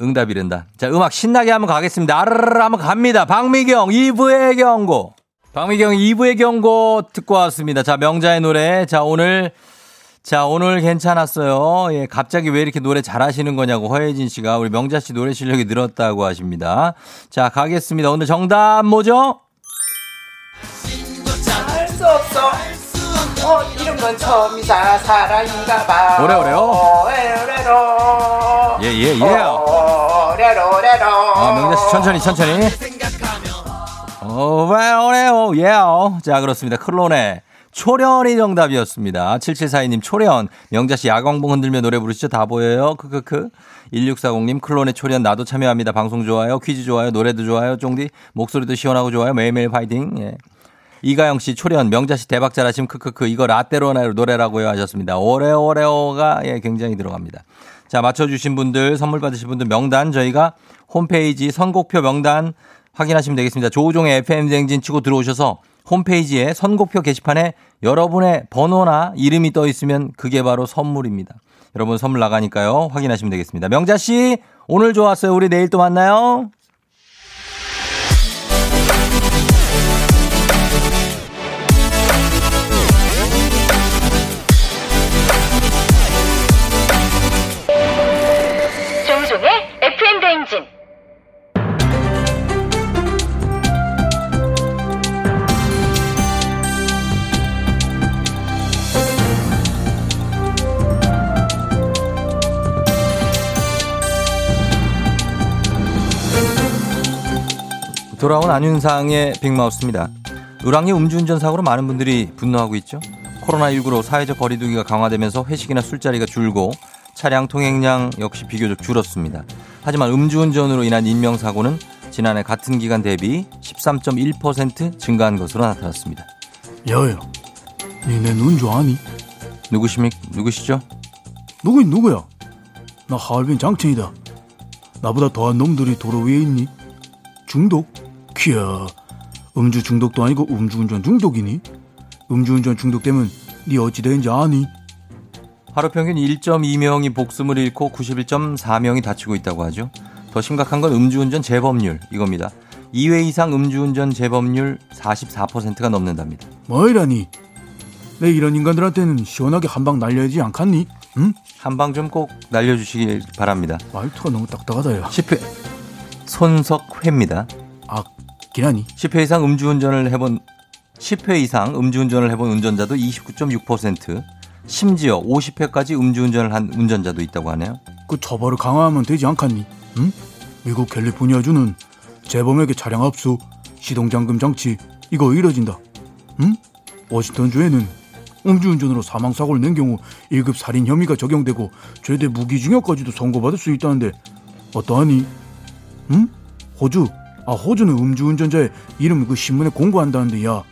응답이란다. 자, 음악 신나게 한번 가겠습니다. 아르르 한번 갑니다. 박미경 2부의 경고. 박미경 2부의 경고 듣고 왔습니다. 자, 명자의 노래. 자 오늘 괜찮았어요. 예, 갑자기 왜 이렇게 노래 잘하시는 거냐고 허예진 씨가 우리 명자 씨 노래 실력이 늘었다고 하십니다. 자, 가겠습니다. 오늘 정답 뭐죠? 알 수 없어. 이런 건 처음이자 사랑인가 봐. 오래오래요. 예예예. 오래오래요. 명자 씨 천천히. 오래오래요. 예. 자, 그렇습니다. 클론의 초련이 정답이었습니다. 7742님 초련. 명자씨 야광봉 흔들며 노래 부르시죠? 다 보여요. 크크크. 1640님 클론의 초련 나도 참여합니다. 방송 좋아요. 퀴즈 좋아요. 노래도 좋아요. 쫑디 목소리도 시원하고 좋아요. 매일매일 파이팅. 예. 이가영씨 초련. 명자씨 대박 잘하심. 크크크. 이거 라떼로나의 노래라고요. 하셨습니다. 오레오레오가 예, 굉장히 들어갑니다. 자, 맞춰주신 분들 선물 받으신 분들 명단 저희가 홈페이지 선곡표 명단 확인하시면 되겠습니다. 조우종의 FM댕진 치고 들어오셔서 홈페이지에 선곡표 게시판에 여러분의 번호나 이름이 떠 있으면 그게 바로 선물입니다. 여러분 선물 나가니까요. 확인하시면 되겠습니다. 명자 씨 오늘 좋았어요. 우리 내일 또 만나요. 조우종의 FM 대행진. 돌아온 안윤상의 빅마우스입니다. 을왕리 음주운전 사고로 많은 분들이 분노하고 있죠. 코로나19로 사회적 거리두기가 강화되면서 회식이나 술자리가 줄고 차량 통행량 역시 비교적 줄었습니다. 하지만 음주운전으로 인한 인명사고는 지난해 같은 기간 대비 13.1% 증가한 것으로 나타났습니다. 야야, 니네 운전 아니? 누구시죠? 누구인 누구야? 나 하얼빈 장첸이다. 나보다 더한 놈들이 도로 위에 있니? 중독? 귀야, 음주 중독도 아니고 음주운전 중독이니? 음주운전 중독되면 니 어찌 되는지 아니? 하루 평균 1.2명이 목숨을 잃고 91.4명이 다치고 있다고 하죠. 더 심각한 건 음주운전 재범률 이겁니다. 2회 이상 음주운전 재범률 44%가 넘는답니다. 뭐이라니? 내 이런 인간들한테는 시원하게 한방 날려야지 않겠니? 응? 한방 좀 꼭 날려주시길 바랍니다. 말투가 너무 딱딱하다요. 10회 손석회입니다. 아, 기라니? 10회 이상 음주운전을 해본 운전자도 29.6%, 심지어 50회까지 음주운전을 한 운전자도 있다고 하네요. 그 처벌을 강화하면 되지 않겠니? 응? 미국 캘리포니아주는 재범에게 차량 압수, 시동잠금 장치 이거 이뤄진다. 응? 워싱턴주에는 음주운전으로 사망사고를 낸 경우 1급 살인 혐의가 적용되고 최대 무기징역까지도 선고받을 수 있다는데 어떠하니? 응? 호주? 아, 호주는 음주운전자의 이름을 그 신문에 공고한다는데 야,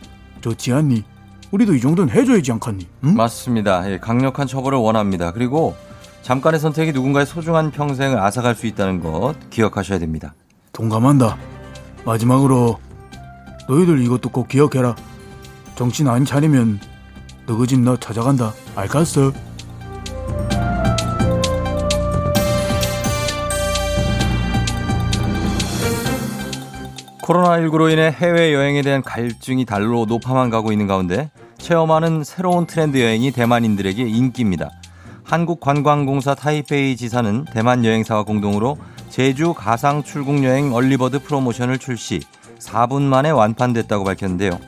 좋지 않니? 우리도 이 정도는 해줘야지 않겠니? 응? 맞습니다. 예, 강력한 처벌을 원합니다. 그리고 잠깐의 선택이 누군가의 소중한 평생을 앗아갈 수 있다는 것 기억하셔야 됩니다. 동감한다. 마지막으로 너희들 이것도 꼭 기억해라. 정신 안 차리면 너희 집 너 찾아간다. 알겠어? 코로나19로 인해 해외여행에 대한 갈증이 달로 높아만 가고 있는 가운데 체험하는 새로운 트렌드 여행이 대만인들에게 인기입니다. 한국관광공사 타이페이 지사는 대만 여행사와 공동으로 제주 가상 출국여행 얼리버드 프로모션을 출시, 4분 만에 완판됐다고 밝혔는데요.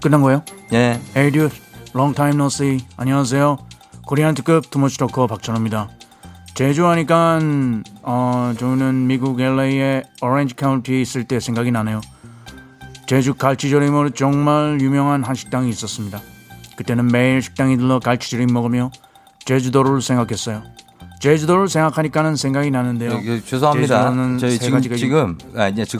끝난 거예요? 네. Hey dude, long time no see. 안녕하세요. 코리안 특급 투머치토커 박찬호입니다. 제주하니까 저는 미국 LA의 오렌지 카운티에 있을 때 생각이 나네요. 제주 갈치조림으로 정말 유명한 한 식당이 있었습니다. 그때는 매일 식당에 들러 갈치조림 먹으며 제주도를 생각했어요. 제주도를 생각하니까는 생각이 나는데요. 죄송합니다. 저희 지금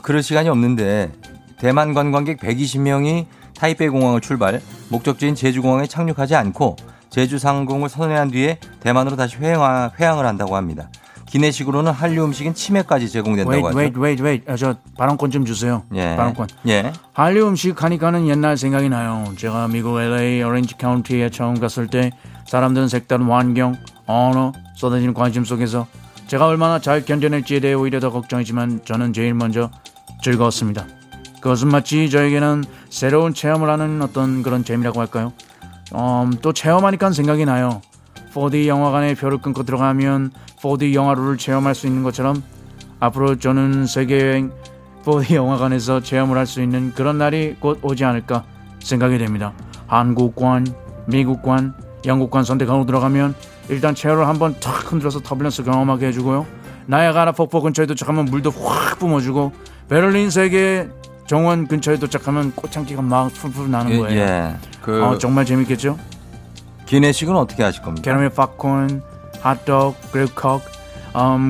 그럴 시간이 없는데 대만 관광객 120명이 타이베이 공항을 출발, 목적지인 제주공항에 착륙하지 않고 제주 상공을 선회한 뒤에 대만으로 다시 회항을 한다고 합니다. 기내식으로는 한류 음식인 치맥까지 제공된다고 하죠. 아, 저 발언권 좀 주세요. 예. 발언권. 예. 한류 음식 하니까는 옛날 생각이 나요. 제가 미국 LA 오렌지 카운티에 처음 갔을 때 사람들은 색다른 환경, 언어, 쏟아지는 관심 속에서 제가 얼마나 잘 견뎌낼지에 대해 오히려 더 걱정이지만 저는 제일 먼저 즐거웠습니다. 그것은 마치 저에게는 새로운 체험을 하는 어떤 그런 재미라고 할까요? 또 체험하니까 생각이 나요. 4D 영화관에 표를 끊고 들어가면 4D 영화를 체험할 수 있는 것처럼 앞으로 저는 세계여행 4D 영화관에서 체험을 할 수 있는 그런 날이 곧 오지 않을까 생각이 됩니다. 한국관, 미국관, 영국관 선택하고 들어가면 일단 체어를 한번 탁 흔들어서 터블런스 경험하게 해주고요. 나야가라 폭포 근처에 도착하면 물도 확 뿜어주고 베를린 세계 정원 근처에 도착하면 꽃향기가 막 풀풀 나는 거예요. 예, 정말 재밌겠죠? 기내식은 어떻게 하실 겁니까? 캐러멜 팝콘, 핫도그, 그립콕,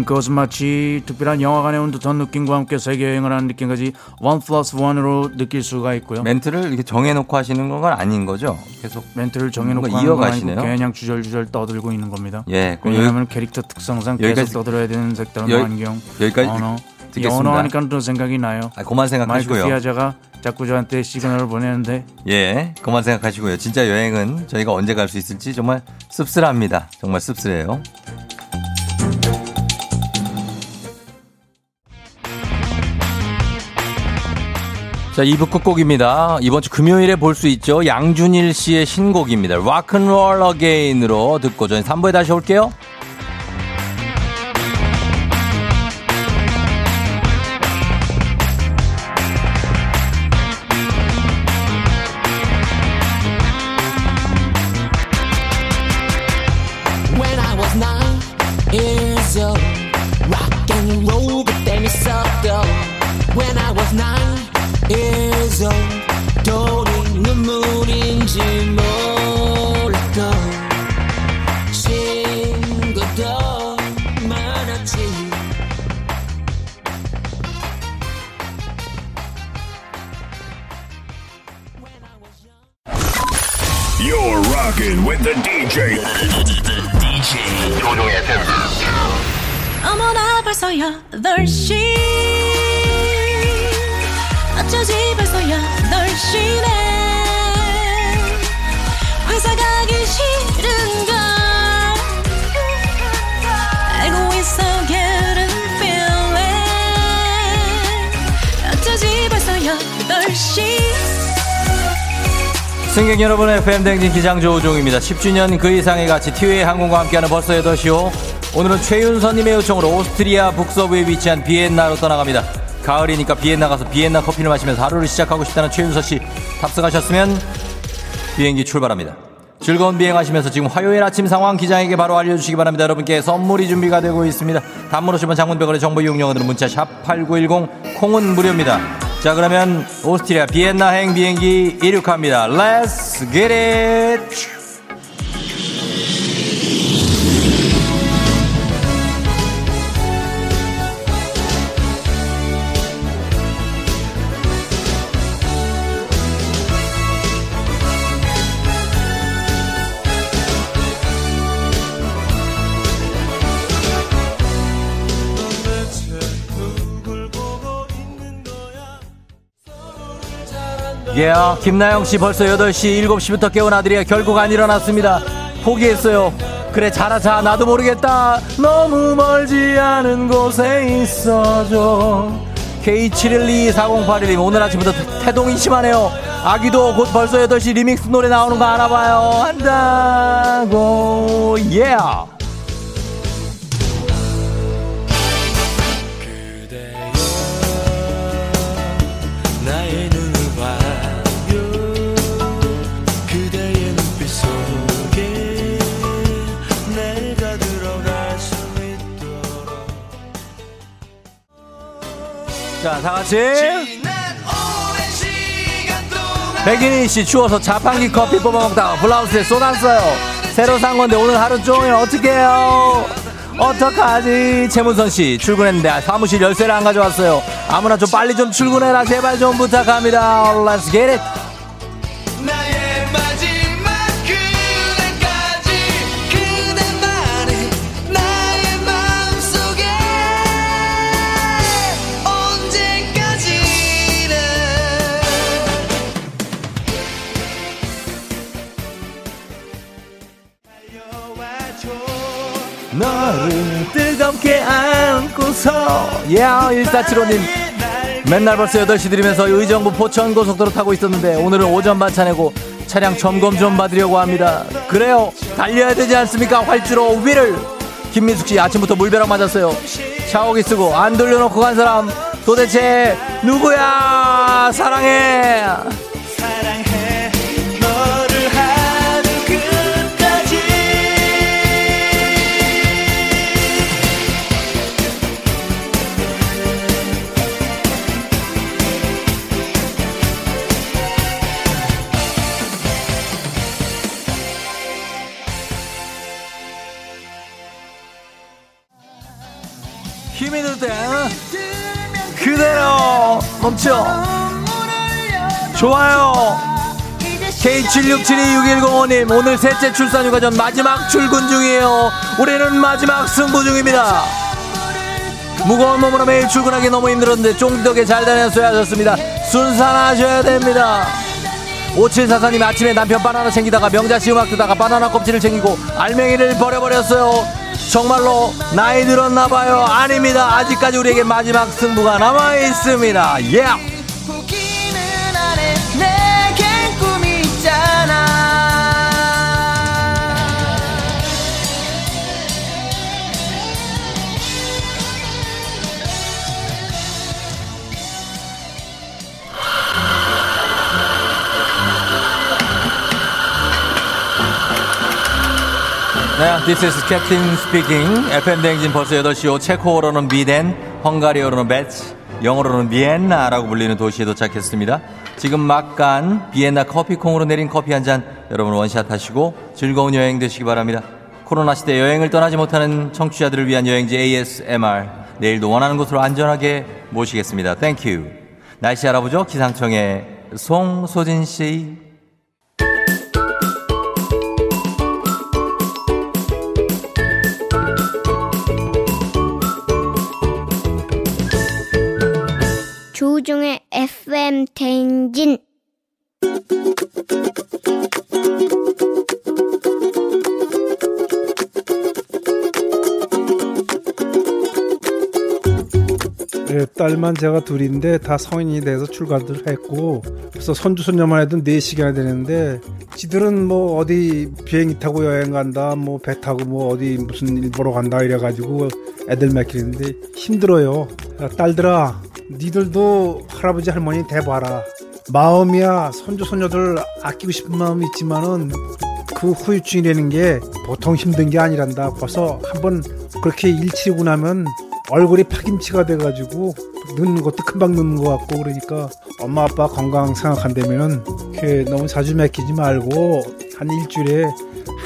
그것은 마치 특별한 영화관에 온 듯한 느낌과 함께 세계여행을 하는 느낌까지 1+1으로 느낄 수가 있고요. 멘트를 이렇게 정해놓고 하시는 건 아닌 거죠? 계속 멘트를 정해놓고 하는 건 아니고 그냥 주절주절 떠들고 있는 겁니다. 예, 왜냐하면 캐릭터 특성상 계속 떠들어야 되는 색다른 환경, 언어, 연어하니까 또 생각이 나요. 아, 그만 생각하시고요. 마이크 피아자가 자꾸 저한테 시그널을 보내는데. 예, 그만 생각하시고요. 진짜 여행은 저희가 언제 갈 수 있을지 정말 씁쓸합니다. 정말 씁쓸해요. 자, 2부 끝곡입니다. 이번 주 금요일에 볼 수 있죠. 양준일 씨의 신곡입니다. 락앤롤 어게인으로 듣고 저희 3부에 다시 올게요. Rock and roll, but then you sucked up. was 9 years old. 돈이 눈물인지 몰랐고 친구도 많았지. You're rocking with the DJ. DJ 조종의 FM. 어머나 벌써 8시. 어쩌지 벌써 8시네. 회사 가기 싫은걸. 알고 있어 get a feeling. 어쩌지 벌써 8시. 승객 여러분, FM댕진 기장 조우종입니다. 10주년 그 이상의 가치 티웨이 항공과 함께하는 벌써 8시요. 오늘은 최윤선님의 요청으로 오스트리아 북서부에 위치한 비엔나로 떠나갑니다. 가을이니까 비엔나 가서 비엔나 커피를 마시면서 하루를 시작하고 싶다는 최윤서 씨, 탑승하셨으면 비행기 출발합니다. 즐거운 비행하시면서 지금 화요일 아침 상황 기장에게 바로 알려주시기 바랍니다. 여러분께 선물이 준비가 되고 있습니다. 단문 50원, 장문 100원의 정보 이용료들은 문자 샵8910, 콩은 무료입니다. 자, 그러면 오스트리아 비엔나행 비행기 이륙합니다. Let's get it! Yeah, 김나영씨 벌써 8시. 7시부터 깨운 아들이야. 결국 안 일어났습니다. 포기했어요. 그래 자라자. 나도 모르겠다. 너무 멀지 않은 곳에 있어줘. K71240811님, 오늘 아침부터 태동이 심하네요. 아기도 곧 벌써 8시 리믹스 노래 나오는 거 알아봐요. 한다고. Yeah. 자, 다같이 백인희씨, 추워서 자판기 커피 뽑아먹다가 블라우스에 쏟았어요. 새로 산건데 오늘 하루종일 어떡해요. 어떡하지. 최문선씨, 출근했는데 사무실 열쇠를 안가져왔어요. 아무나 좀 빨리 좀 출근해라. 제발 좀 부탁합니다. Let's get it. 너를 뜨겁게 안고서. 야, 1475님, 맨날 벌써 8시 들으면서 의정부 포천고속도로 타고 있었는데 오늘은 오전 반차 내고 차량 점검 좀 받으려고 합니다. 그래요, 달려야 되지 않습니까? 활주로 위를. 김민숙씨, 아침부터 물벼락 맞았어요. 샤워기 쓰고 안 돌려놓고 간 사람 도대체 누구야. 사랑해. 힘이 들 때 그대로 멈춰. 좋아요. K76726105님, 오늘 셋째 출산 휴가 전 마지막 출근 중이에요. 우리는 마지막 승부 중입니다. 무거운 몸으로 매일 출근하기 너무 힘들었는데 쫑덕에 잘 다녔어야 하셨습니다. 순산하셔야 됩니다. 5744님, 아침에 남편 바나나 챙기다가 명자씨 음악 듣다가 바나나 껍질을 챙기고 알맹이를 버려버렸어요. 정말로 나이 들었나봐요. 아닙니다. 아직까지 우리에게 마지막 승부가 남아있습니다. Yeah. 네, this is Captain speaking. FM 대행진 벌써 8시요. 체코어로는 미덴, 헝가리어로는 베츠, 영어로는 비엔나라고 불리는 도시에 도착했습니다. 지금 막 간 비엔나 커피콩으로 내린 커피 한 잔 여러분 원샷 하시고 즐거운 여행 되시기 바랍니다. 코로나 시대 여행을 떠나지 못하는 청취자들을 위한 여행지 ASMR 내일도 원하는 곳으로 안전하게 모시겠습니다. 땡큐. 날씨 알아보죠. 기상청의 송소진 씨. 조우종의 FM댕진. 네, 딸만 제가 둘인데 다 성인이 돼서 출가들 했고, 그래서 손주손녀만 해도 4시간이 되는데, 지들은 뭐 어디 비행기 타고 여행 간다, 뭐 배 타고 뭐 어디 무슨 일 보러 간다 이래가지고 애들 맡기는데 힘들어요. 야, 딸들아, 니들도 할아버지 할머니 돼봐라. 마음이야, 손주손녀들 아끼고 싶은 마음이 있지만은 그 후유증이라는 게 보통 힘든 게 아니란다. 벌써 한번 그렇게 일치고 나면 얼굴이 파김치가 돼가지고 늙는 것도 금방 늙는 것 같고, 그러니까 엄마 아빠 건강 생각한다면 너무 자주 맡기지 말고 한 일주일에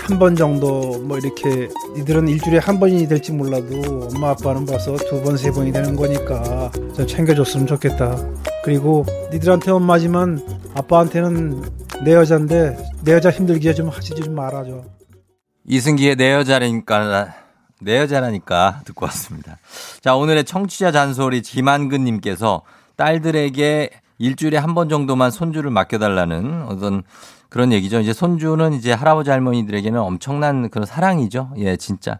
한 번 정도, 뭐 이렇게 니들은 일주일에 한 번이 될지 몰라도 엄마 아빠는 벌써 2번 3번이 되는 거니까 좀 챙겨줬으면 좋겠다. 그리고 니들한테 엄마지만 아빠한테는 내 여잔데 내 여자 힘들게 좀 하시지 좀 말아줘. 이승기의 내 여자라니까, 내 여자라니까 듣고 왔습니다. 자, 오늘의 청취자 잔소리 김한근 님께서 딸들에게 일주일에 한 번 정도만 손주를 맡겨달라는 어떤 그런 얘기죠. 이제 손주는 이제 할아버지 할머니들에게는 엄청난 그런 사랑이죠. 예, 진짜.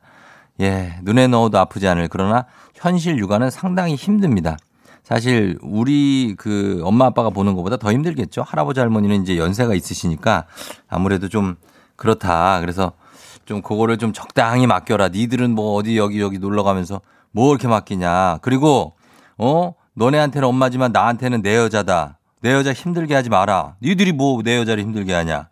예, 눈에 넣어도 아프지 않을. 그러나 현실 육아는 상당히 힘듭니다. 사실 우리 그 엄마 아빠가 보는 것보다 더 힘들겠죠. 할아버지 할머니는 이제 연세가 있으시니까 아무래도 좀 그렇다. 그래서 좀 그거를 좀 적당히 맡겨라. 니들은 뭐 어디 여기 놀러 가면서 뭐 이렇게 맡기냐. 그리고 너네한테는 엄마지만 나한테는 내 여자다. 내 여자 힘들게 하지 마라. 니들이 뭐 내 여자를 힘들게 하냐.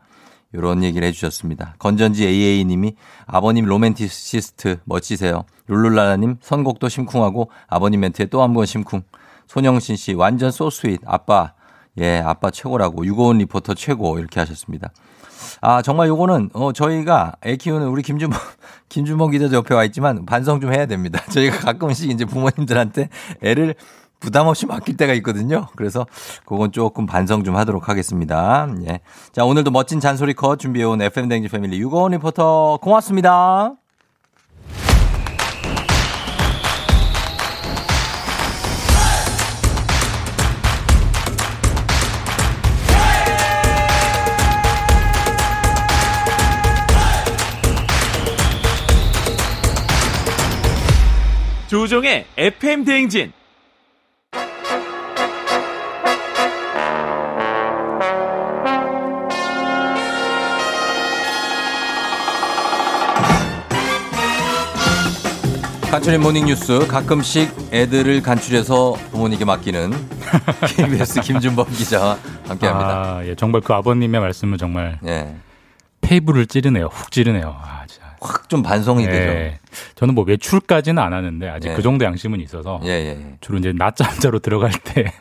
이런 얘기를 해 주셨습니다. 건전지 AA님이 아버님 로맨티시스트 멋지세요. 룰룰라라님 선곡도 심쿵하고 아버님 멘트에 또 한 번 심쿵. 손영신 씨 완전 소 스윗. 아빠. 예, 아빠 최고라고. 유고은 리포터 최고. 이렇게 하셨습니다. 아, 정말 요거는, 저희가 애 키우는 우리 김준범 기자도 옆에 와 있지만 반성 좀 해야 됩니다. 저희가 가끔씩 이제 부모님들한테 애를 부담 없이 맡길 때가 있거든요. 그래서 그건 조금 반성 좀 하도록 하겠습니다. 예. 자, 오늘도 멋진 잔소리 컷 준비해온 FM댕진 패밀리 유고원 리포터 고맙습니다. 조우종의 FM 대행진. 간추린 모닝뉴스. 가끔씩 애들을 간추려서 부모님께 맡기는 KBS 김준범 기자와 함께합니다. 아, 예, 정말 그 아버님의 말씀은 정말 예. 페이브를 찌르네요. 훅 찌르네요. 아, 진짜. 확 좀 반성이 예. 되죠. 저는 뭐 외출까지는 안 하는데 아직 예. 그 정도 양심은 있어서 예. 주로 이제 낮잠자로 들어갈 때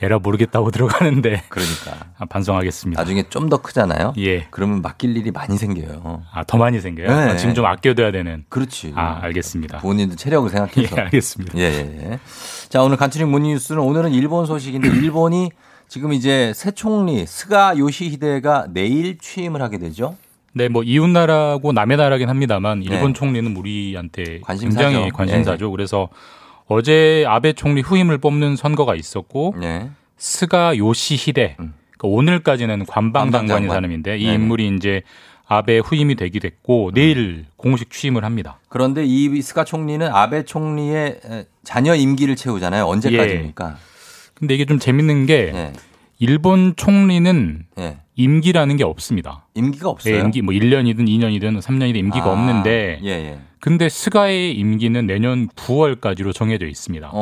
에라 모르겠다고 들어가는데 그러니까 반성하겠습니다. 나중에 좀 더 크잖아요. 예. 그러면 맡길 일이 많이 생겨요. 아, 더 많이 생겨요? 예. 아, 지금 좀 아껴둬야 되는. 그렇지. 아, 알겠습니다. 본인도 체력을 생각해서. 예, 알겠습니다. 예. 자, 오늘 간추린 모닝뉴스는 오늘은 일본 소식인데 일본이 지금 이제 새 총리 스가 요시히데가 내일 취임을 하게 되죠. 네, 뭐 이웃나라고 남의 나라긴 합니다만 일본 네. 총리는 우리한테 관심사죠. 굉장히 관심사죠. 네. 그래서 어제 아베 총리 후임을 뽑는 선거가 있었고 네. 스가 요시히데 그러니까 오늘까지는 관방 장관인 사람인데 이 네. 인물이 이제 아베 후임이 되기도 했고 내일 공식 취임을 합니다. 그런데 이 스가 총리는 아베 총리의 자녀 임기를 채우잖아요. 언제까지입니까? 예. 근데 이게 좀 재밌는 게 네. 일본 총리는 네. 임기라는 게 없습니다. 임기가 없어요? 네, 임기 뭐 1년이든 2년이든 3년이든 임기가 없는데 예. 근데 스가의 임기는 내년 9월까지로 정해져 있습니다.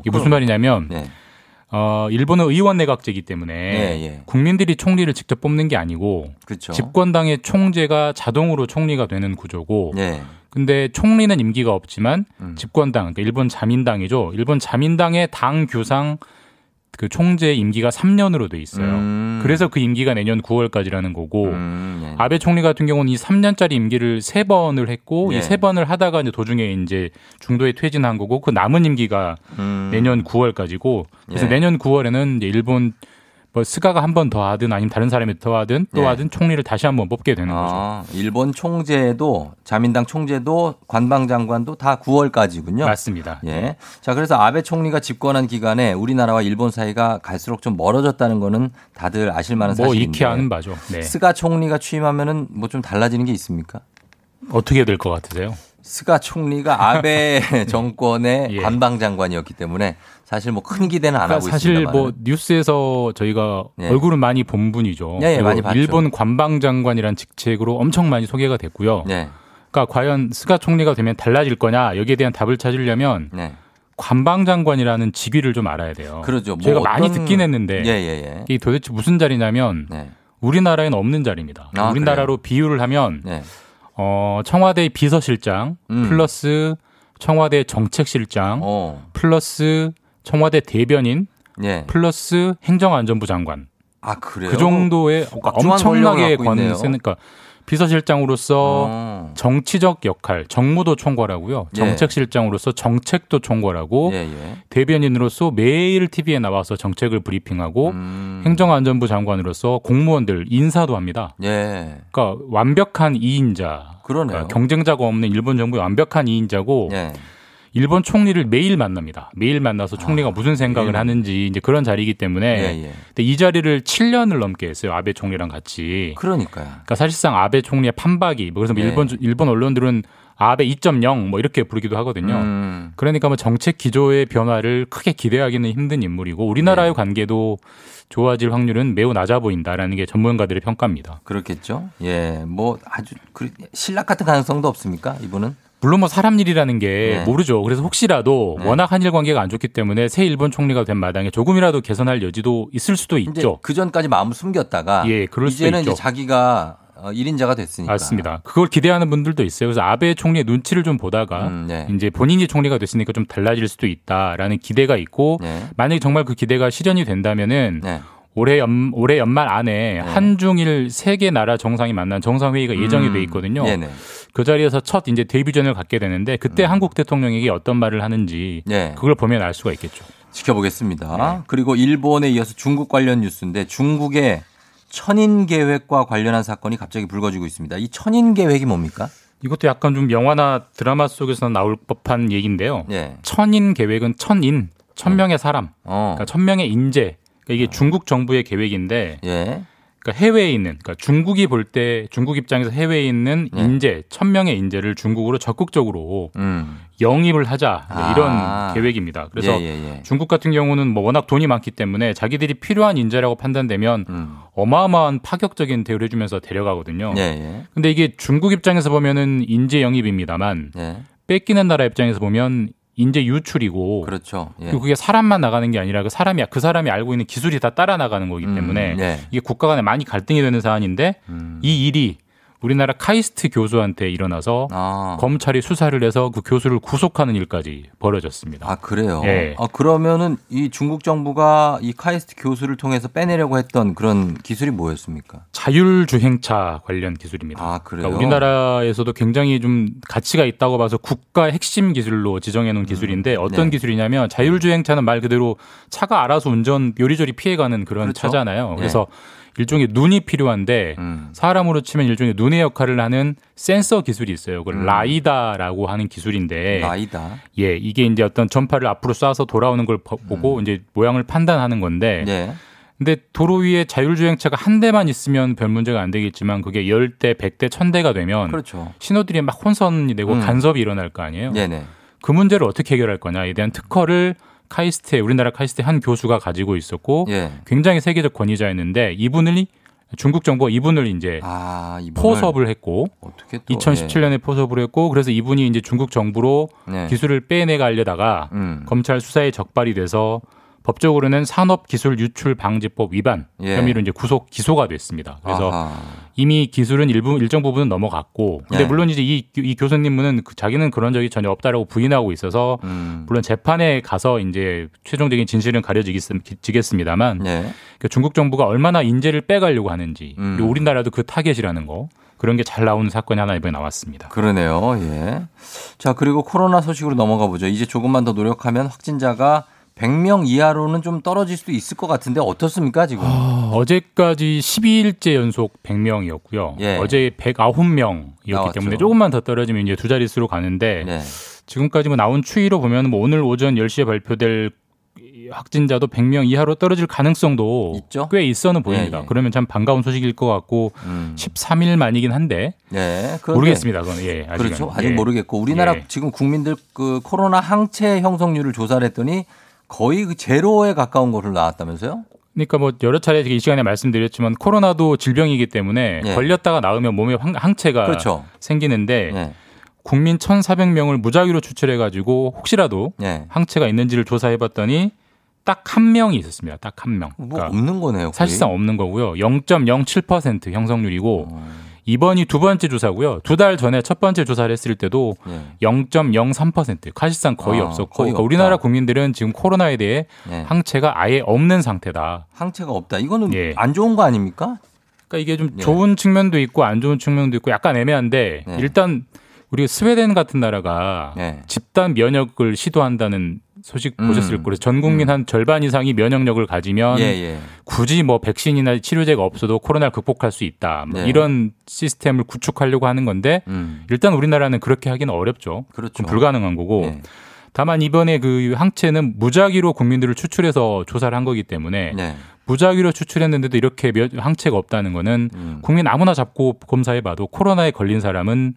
이게 무슨 말이냐면 네. 일본은 의원 내각제이기 때문에 예. 국민들이 총리를 직접 뽑는 게 아니고 그렇죠. 집권당의 총재가 자동으로 총리가 되는 구조고 예. 근데 총리는 임기가 없지만 집권당, 그러니까 일본 자민당이죠. 일본 자민당의 당 규상 그 총재 임기가 3년으로 돼 있어요. 그래서 그 임기가 내년 9월까지라는 거고 예. 아베 총리 같은 경우는 이 3년짜리 임기를 3번을 했고 예. 이 3번을 하다가 이제 도중에 이제 중도에 퇴진한 거고 그 남은 임기가 내년 9월까지고 그래서 예. 내년 9월에는 이제 일본 뭐 스가가 한 번 더 하든 아니면 다른 사람이 더 하든 또 예. 하든 총리를 다시 한 번 뽑게 되는 거죠. 일본 총재도 자민당 총재도 관방장관도 다 9월까지군요. 맞습니다. 예. 자, 그래서 아베 총리가 집권한 기간에 우리나라와 일본 사이가 갈수록 좀 멀어졌다는 거는 다들 아실 만한 뭐 사실인데. 뭐 익히 아는 바죠. 네. 스가 총리가 취임하면은 뭐 좀 달라지는 게 있습니까? 어떻게 될 것 같으세요? 스가 총리가 아베 정권의 예. 관방장관이었기 때문에 사실 뭐 큰 기대는 안 하고 있습니다. 사실 뭐 뉴스에서 저희가 예. 얼굴은 많이 본 분이죠. 예, 예, 많이 봤죠. 일본 관방장관이란 직책으로 엄청 많이 소개가 됐고요. 예. 그러니까 과연 스가 총리가 되면 달라질 거냐 여기에 대한 답을 찾으려면 예. 관방장관이라는 직위를 좀 알아야 돼요. 그렇죠. 뭐 제가 많이 듣긴 했는데 예, 예, 예. 이게 도대체 무슨 자리냐면 예. 우리나라에는 없는 자리입니다. 아, 우리나라로 그래요? 비유를 하면 예. 청와대 비서실장 플러스 청와대 정책실장 플러스 청와대 대변인 예. 플러스 행정안전부 장관. 아, 그래요? 그 정도의 엄청나게 권세니까 그러니까 비서실장으로서 정치적 역할, 정무도 총괄하고요. 정책실장으로서 정책도 총괄하고 예예. 대변인으로서 매일 TV에 나와서 정책을 브리핑하고 행정안전부 장관으로서 공무원들 인사도 합니다. 예. 그러니까 완벽한 2인자. 그러니까 경쟁자가 없는 일본 정부의 완벽한 2인자고 예. 일본 총리를 매일 만납니다. 매일 만나서 총리가 무슨 생각을 하는지 이제 그런 자리이기 때문에 예, 예. 근데 이 자리를 7년을 넘게 했어요. 아베 총리랑 같이. 그러니까요. 그러니까 사실상 아베 총리의 판박이 그래서 예. 일본 언론들은 아베 2.0 뭐 이렇게 부르기도 하거든요. 그러니까 뭐 정책 기조의 변화를 크게 기대하기는 힘든 인물이고 우리나라의 예. 관계도 좋아질 확률은 매우 낮아 보인다라는 게 전문가들의 평가입니다. 그렇겠죠. 예, 뭐 아주 신락 같은 가능성도 없습니까? 이분은? 물론 뭐 사람 일이라는 게 네. 모르죠. 그래서 혹시라도 네. 워낙 한일 관계가 안 좋기 때문에 새 일본 총리가 된 마당에 조금이라도 개선할 여지도 있을 수도 있죠. 그 전까지 마음 숨겼다가 예, 그럴 수도 이제는 있죠. 이제 자기가 1인자가 됐으니까. 맞습니다. 그걸 기대하는 분들도 있어요. 그래서 아베 총리의 눈치를 좀 보다가 네. 이제 본인이 총리가 됐으니까 좀 달라질 수도 있다라는 기대가 있고 네. 만약에 정말 그 기대가 실현이 된다면은 네. 올해 연말 안에 네. 한중일 세 개 나라 정상이 만난 정상회의가 예정이 돼 있거든요. 네네. 그 자리에서 첫 이제 데뷔전을 갖게 되는데 그때 한국 대통령에게 어떤 말을 하는지 네. 그걸 보면 알 수가 있겠죠. 지켜보겠습니다. 네. 그리고 일본에 이어서 중국 관련 뉴스인데 중국의 천인 계획과 관련한 사건이 갑자기 불거지고 있습니다. 이 천인 계획이 뭡니까? 이것도 약간 좀 영화나 드라마 속에서 나올 법한 얘기인데요. 네. 천인 계획은 천인, 천명의 사람, 그러니까 천명의 인재. 이게 중국 정부의 계획인데 예. 그러니까 해외에 있는 그러니까 중국이 볼 때 중국 입장에서 해외에 있는 예. 인재 1,000명의 인재를 중국으로 적극적으로 영입을 하자 이런 계획입니다. 그래서 예. 중국 같은 경우는 뭐 워낙 돈이 많기 때문에 자기들이 필요한 인재라고 판단되면 어마어마한 파격적인 대우를 해주면서 데려가거든요. 근데 이게 중국 입장에서 보면은 인재 영입입니다만 뺏기는 나라 입장에서 보면 인재 유출이고 그렇죠. 예. 그리고 그게 사람만 나가는 게 아니라 그 사람이 알고 있는 기술이 다 따라 나가는 거기 때문에 예. 이게 국가 간에 많이 갈등이 되는 사안인데 이 일이 우리나라 카이스트 교수한테 일어나서 검찰이 수사를 해서 그 교수를 구속하는 일까지 벌어졌습니다. 아, 그래요? 예. 아, 그러면은 이 중국 정부가 이 카이스트 교수를 통해서 빼내려고 했던 그런 기술이 뭐였습니까? 자율주행차 관련 기술입니다. 아, 그래요? 그러니까 우리나라에서도 굉장히 좀 가치가 있다고 봐서 국가의 핵심 기술로 지정해 놓은 기술인데 어떤 네. 기술이냐면 자율주행차는 말 그대로 차가 알아서 운전 요리조리 피해가는 그런 그렇죠? 차잖아요. 그래서 네. 일종의 눈이 필요한데 사람으로 치면 일종의 눈의 역할을 하는 센서 기술이 있어요. 그걸 라이다라고 하는 기술인데 라이다. 예, 이게 이제 어떤 전파를 앞으로 쏴서 돌아오는 걸 보고 이제 모양을 판단하는 건데. 예. 근데 도로 위에 자율주행차가 한 대만 있으면 별 문제가 안 되겠지만 그게 10대, 100대, 1000대가 되면 그렇죠. 신호들이 막 혼선이 되고 간섭이 일어날 거 아니에요. 네네. 그 문제를 어떻게 해결할 거냐에 대한 특허를 우리나라 카이스트의 한 교수가 가지고 있었고 예. 굉장히 세계적 권위자였는데 중국 정부가 이분을 이제 포섭을 했고 2017년에 예. 포섭을 했고 그래서 이분이 이제 중국 정부로 예. 기술을 빼내가려다가 검찰 수사에 적발이 돼서 법적으로는 산업기술유출방지법 위반 혐의로 이제 구속 기소가 됐습니다. 그래서 이미 기술은 일정 부분은 넘어갔고, 근데 물론 이제 이 교수님은 자기는 그런 적이 전혀 없다라고 부인하고 있어서 물론 재판에 가서 이제 최종적인 진실은 가려지겠습니다만 그러니까 중국 정부가 얼마나 인재를 빼가려고 하는지 그리고 우리나라도 그 타겟이라는 거. 그런 게 잘 나오는 사건이 하나 이번에 나왔습니다. 그러네요. 예. 자, 그리고 코로나 소식으로 넘어가 보죠. 이제 조금만 더 노력하면 확진자가 100명 이하로는 좀 떨어질 수도 있을 것 같은데 어떻습니까 지금? 어제까지 12일째 연속 100명이었고요. 예. 어제 109명이었기 나왔죠. 때문에 조금만 더 떨어지면 이제 두 자릿수로 가는데 지금까지 뭐 나온 추이로 보면 뭐 오늘 오전 10시에 발표될 확진자도 100명 이하로 떨어질 가능성도 있죠? 꽤 있어는 보입니다. 예, 예. 그러면 참 반가운 소식일 것 같고 13일 만이긴 한데 모르겠습니다. 그건 아직은. 그렇죠. 아직 모르겠고 우리나라 지금 국민들 그 코로나 항체 형성률을 조사를 했더니 거의 그 제로에 가까운 것으로 나왔다면서요? 그러니까 뭐 여러 차례 이 시간에 말씀드렸지만 코로나도 질병이기 때문에 걸렸다가 나으면 몸에 항체가 생기는데 국민 1,400명을 무작위로 추출해가지고 혹시라도 항체가 있는지를 조사해봤더니 딱 한 명이 있었습니다. 딱 한 명. 뭐 그러니까 없는 거네요. 거의? 사실상 없는 거고요. 0.07% 형성률이고 이번이 두 번째 조사고요. 두 달 전에 첫 번째 조사를 했을 때도 0.03% 사실상 거의 없었고 거의 그러니까 우리나라 국민들은 지금 코로나에 대해 항체가 아예 없는 상태다. 항체가 없다. 이거는 안 좋은 거 아닙니까? 그러니까 이게 좀 좋은 측면도 있고 안 좋은 측면도 있고 약간 애매한데 일단 우리 스웨덴 같은 나라가 집단 면역을 시도한다는 소식 보셨을 거예요. 전 국민 한 절반 이상이 면역력을 가지면 굳이 뭐 백신이나 치료제가 없어도 코로나를 극복할 수 있다. 뭐 이런 시스템을 구축하려고 하는 건데 일단 우리나라는 그렇게 하기는 어렵죠. 그렇죠. 불가능한 거고. 다만 이번에 그 항체는 무작위로 국민들을 추출해서 조사를 한 거기 때문에 무작위로 추출했는데도 이렇게 항체가 없다는 거는 국민 아무나 잡고 검사해봐도 코로나에 걸린 사람은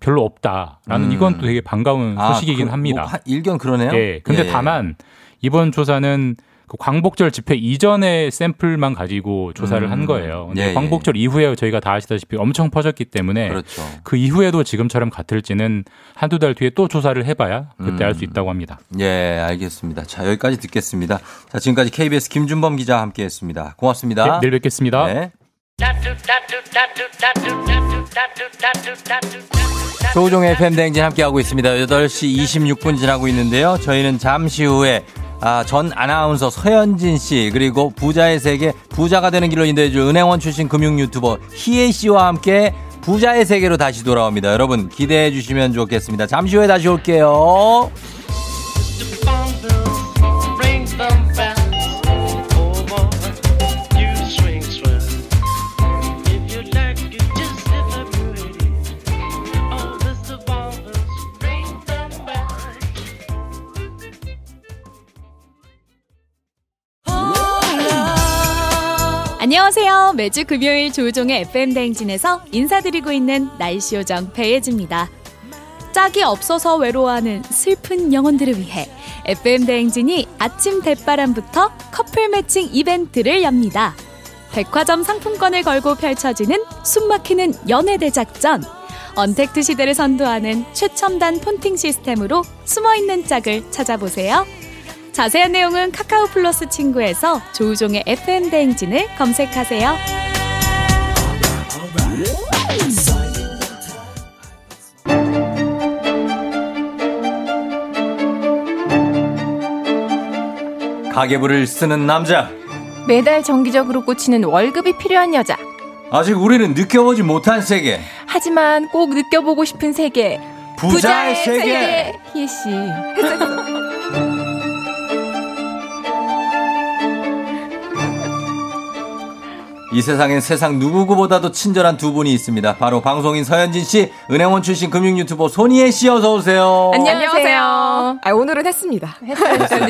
별로 없다라는 이건 또 되게 반가운 소식이긴 합니다. 뭐 일견 그러네요. 네. 근데 다만 이번 조사는 그 광복절 집회 이전의 샘플만 가지고 조사를 한 거예요. 근데 광복절 이후에 저희가 다 아시다시피 엄청 퍼졌기 때문에 그 이후에도 지금처럼 같을지는 한두 달 뒤에 또 조사를 해봐야 그때 알 수 있다고 합니다. 예, 알겠습니다. 자, 여기까지 듣겠습니다. 자, 지금까지 KBS 김준범 기자와 함께했습니다. 고맙습니다. 네, 내일 뵙겠습니다. 네. 조우종의 FM댕진 함께하고 있습니다. 8시 26분 지나고 있는데요. 저희는 잠시 후에 전 아나운서 서현진 씨 그리고 부자의 세계 부자가 되는 길로 인도해줄 은행원 출신 금융 유튜버 희애 씨와 함께 부자의 세계로 다시 돌아옵니다. 여러분 기대해 주시면 좋겠습니다. 잠시 후에 다시 올게요. 안녕하세요. 매주 금요일 조우종의 FM댕진에서 인사드리고 있는 날씨요정 배예지입니다. 짝이 없어서 외로워하는 슬픈 영혼들을 위해 FM댕진이 아침 대바람부터 커플 매칭 이벤트를 엽니다. 백화점 상품권을 걸고 펼쳐지는 숨막히는 연애대작전. 언택트 시대를 선도하는 최첨단 폰팅 시스템으로 숨어있는 짝을 찾아보세요. 자세한 내용은 카카오 플러스 친구에서 조우종의 FM 대행진을 검색하세요. 가계부를 쓰는 남자. 매달 정기적으로 꽂히는 월급이 필요한 여자. 아직 우리는 느껴보지 못한 세계. 하지만 꼭 느껴보고 싶은 세계. 부자의 세계. 희애씨. 이 세상엔 세상 누구보다도 친절한 두 분이 있습니다. 바로 방송인 서현진 씨, 은행원 출신 금융 유튜버 손희애 씨 어서 오세요. 안녕하세요. 아, 오늘은 했습니다.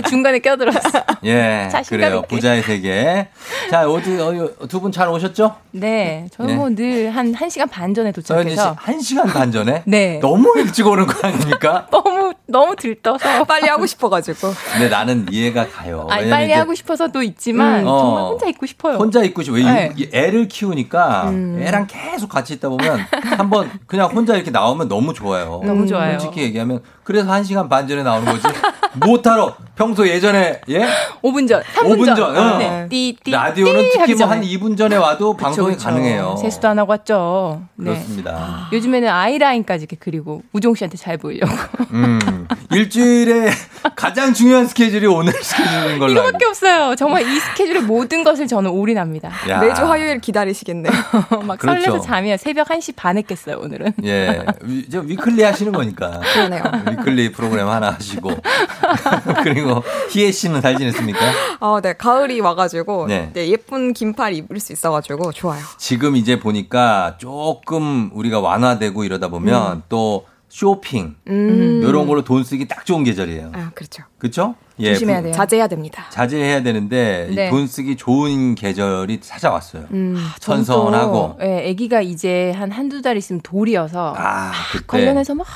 중간에 껴들었어. 예, 그래요. 있게. 부자의 세계. 자, 어디 두 분 잘 오셨죠? 네, 저는 뭐 늘 한 1시간 반 전에 도착해서. 서현진 씨 1시간 반 전에? 네. 너무 일찍 오는 거 아닙니까? 너무 들떠서 빨리 하고 싶어가지고. 근데 나는 이해가 가요. 아니, 빨리 이제, 하고 싶어서도 있지만 정말 혼자 있고 싶어요. 네. 애를 키우니까 애랑 계속 같이 있다 보면 한번 그냥 혼자 이렇게 나오면 너무 좋아요. 너무 좋아요. 솔직히 얘기하면 그래서 1시간 반 전에 나오는 거지. 못하러 평소 예전에 예? 5분 전, 3분 전. 네. 띠, 라디오는 띠 특히 뭐 한 2분 전에 와도 그쵸, 방송이 그쵸. 가능해요. 세수도 안 하고 왔죠. 네. 그렇습니다. 요즘에는 아이라인까지 이렇게 그리고 우종 씨한테 잘 보이려고. 일주일에 가장 중요한 스케줄이 오늘 스케줄인 걸로. 이거밖에 없어요. 정말 이 스케줄의 모든 것을 저는 올인합니다. 야. 매주 화요일 기다리시겠네요. 막 그렇죠. 설레서 잠이야. 새벽 1시 반에 깼어요 오늘은. 예, 이제 위클리 하시는 거니까. 그러네요. 위클리 프로그램 하나 하시고. 그리고 희애 씨는 잘 지냈습니까? 아, 네. 가을이 와가지고 네. 네, 예쁜 긴팔 입을 수 있어가지고 좋아요. 지금 이제 보니까 조금 우리가 완화되고 이러다 보면 또 쇼핑 이런 걸로 돈 쓰기 딱 좋은 계절이에요. 아, 그렇죠. 그렇죠? 예, 조심해야 돼요. 자제해야 됩니다. 자제해야 되는데 네. 돈 쓰기 좋은 계절이 찾아왔어요. 선선하고. 네, 아기가 이제 한두 달 있으면 돌이어서 그때. 관련해서 막.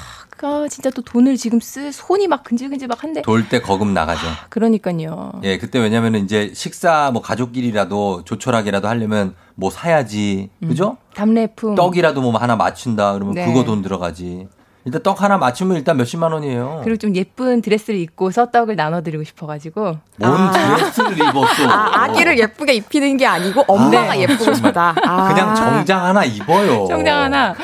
아, 진짜 또 돈을 지금 손이 막 근질근질 막 한데. 돌 때 거금 나가죠. 아, 그러니까요. 예, 그때 왜냐면 이제 식사 뭐 가족끼리라도 조촐하게라도 하려면 뭐 사야지. 그죠? 답례품. 떡이라도 뭐 하나 맞춘다 그러면 네. 그거 돈 들어가지. 일단 떡 하나 맞추면 일단 몇십만 원이에요. 그리고 좀 예쁜 드레스를 입고서 떡을 나눠드리고 싶어가지고. 뭔 드레스를 입었어. 아기를 예쁘게 입히는 게 아니고 엄마가 예쁘고 싶다. 그냥 정장 하나 입어요. 정장 하나.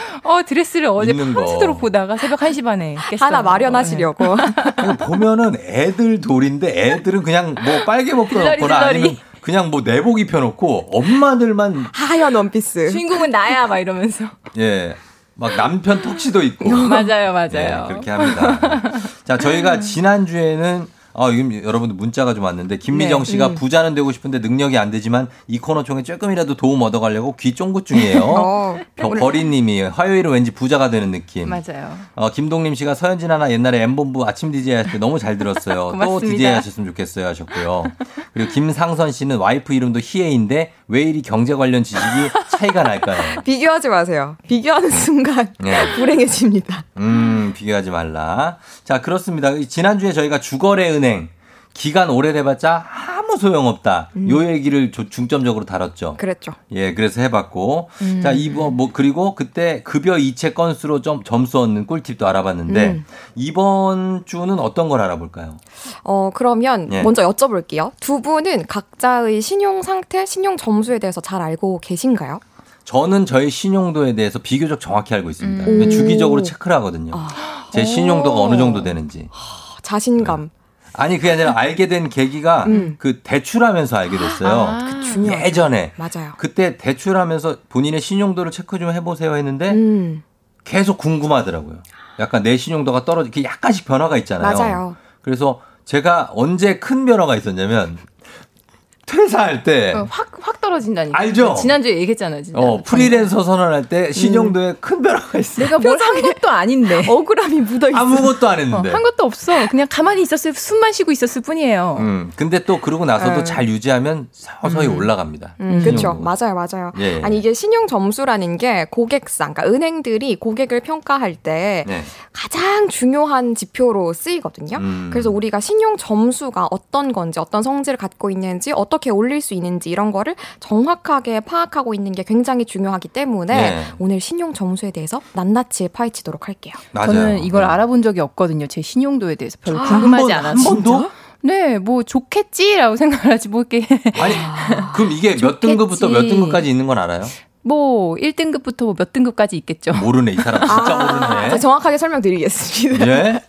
드레스를 어제 밤새도록 보다가 새벽 1시 반에 깼어요. 하나 마련하시려고. 보면은 애들 돌인데 애들은 그냥 뭐 빨개 벗겨놓거나 아니면 그냥 뭐 내복 입혀놓고 엄마들만. 하얀 원피스. 주인공은 나야 막 이러면서. 예. 막 남편 턱시도 있고. 맞아요, 맞아요. 네, 그렇게 합니다. 자, 저희가 지난주에는, 여러분들 문자가 좀 왔는데, 김미정 씨가 부자는 되고 싶은데 능력이 안 되지만, 이 코너 총에 조금이라도 도움 얻어가려고 귀 쫑긋 중이에요. 버리님이 화요일은 왠지 부자가 되는 느낌. 맞아요. 김동림 씨가 서현진 하나 옛날에 M본부 아침 DJ 할 때 너무 잘 들었어요. 또 DJ 하셨으면 좋겠어요. 하셨고요. 그리고 김상선 씨는 와이프 이름도 희애인데, 왜 이리 경제 관련 지식이 차이가 날까요? 비교하지 마세요. 비교하는 순간 불행해집니다. 비교하지 말라. 자, 그렇습니다. 지난주에 저희가 주거래은행 기간 오래돼봤자 아무 소용없다. 요 얘기를 중점적으로 다뤘죠. 그랬죠. 예, 그래서 해봤고. 자, 이번 그리고 그때 급여 이체 건수로 점수 얻는 꿀팁도 알아봤는데 이번 주는 어떤 걸 알아볼까요? 그러면 먼저 여쭤볼게요. 두 분은 각자의 신용 상태, 신용 점수에 대해서 잘 알고 계신가요? 저는 저의 신용도에 대해서 비교적 정확히 알고 있습니다. 주기적으로 체크를 하거든요. 제 신용도가 어느 정도 되는지. 자신감. 아니 그게 아니라 알게 된 계기가 그 대출하면서 알게 됐어요. 그 예전에 맞아요. 그때 대출하면서 본인의 신용도를 체크 좀 해보세요 했는데 계속 궁금하더라고요. 약간 내 신용도가 떨어지게 약간씩 변화가 있잖아요. 맞아요. 그래서 제가 언제 큰 변화가 있었냐면 퇴사할 때 확 떨어진다니까. 알죠? 지난주에 얘기했잖아요. 진짜. 프리랜서 선언할 때 신용도에 큰 변화가 있어요. 내가 뭘 한 것도 아닌데. 억울함이 묻어있어. 아무것도 안 했는데. 한 것도 없어. 그냥 가만히 있었을 숨만 쉬고 있었을 뿐이에요. 근데 또 그러고 나서도 잘 유지하면 서서히 올라갑니다. 그렇죠. 맞아요. 맞아요. 예, 예. 아니 이게 신용점수라는 게 고객상 그러니까 은행들이 고객을 평가할 때 가장 중요한 지표로 쓰이거든요. 그래서 우리가 신용점수가 어떤 건지 어떤 성질을 갖고 있는지 어떻게 올릴 수 있는지 이런 거를 정확하게 파악하고 있는 게 굉장히 중요하기 때문에 오늘 신용 점수에 대해서 낱낱이 파헤치도록 할게요. 맞아요. 저는 이걸 알아본 적이 없거든요. 제 신용도에 대해서 별로 궁금하지 않았어요. 한 번도? 네, 뭐 좋겠지라고 생각하지 뭐 이렇게. 아니, 그럼 이게 몇 등급부터 몇 등급까지 있는 건 알아요? 뭐 1등급부터 몇 등급까지 있겠죠. 모르네. 이 사람 진짜 모르네. 정확하게 설명드리겠습니다. 예?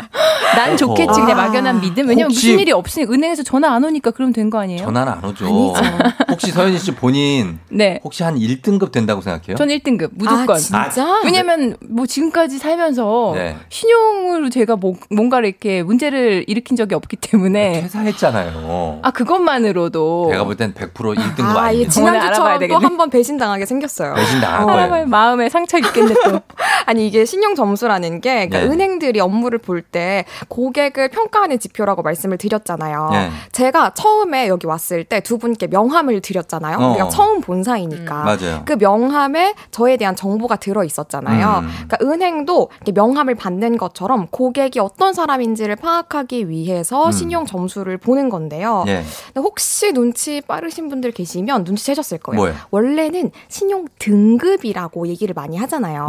난 좋겠지. 그냥 막연한 믿음. 왜냐면 무슨 일이 없으니 은행에서 전화 안 오니까 그럼 된 거 아니에요? 전화는 안 오죠. 아니죠. 혹시 서현진 씨 본인 혹시 한 1등급 된다고 생각해요? 전 1등급 무조건. 진짜? 왜냐면 뭐 지금까지 살면서 신용으로 제가 뭔가를 이렇게 문제를 일으킨 적이 없기 때문에 퇴사했잖아요. 그것만으로도 내가 볼 땐 100% 1등급 아니에요. 지난주처럼 또 한 번 배신당하게 생겼어요. 마음에 상처 있겠네 또. 아니 이게 신용 점수라는 게 그러니까 은행들이 업무를 볼 때 고객을 평가하는 지표라고 말씀을 드렸잖아요. 제가 처음에 여기 왔을 때 두 분께 명함을 드렸잖아요. 우리가 처음 본 사이니까. 맞아요. 그 명함에 저에 대한 정보가 들어 있었잖아요. 그러니까 은행도 명함을 받는 것처럼 고객이 어떤 사람인지를 파악하기 위해서 신용 점수를 보는 건데요. 근데 혹시 눈치 빠르신 분들 계시면 눈치채셨을 거예요. 뭐예요? 원래는 신용 등급이라고 얘기를 많이 하잖아요.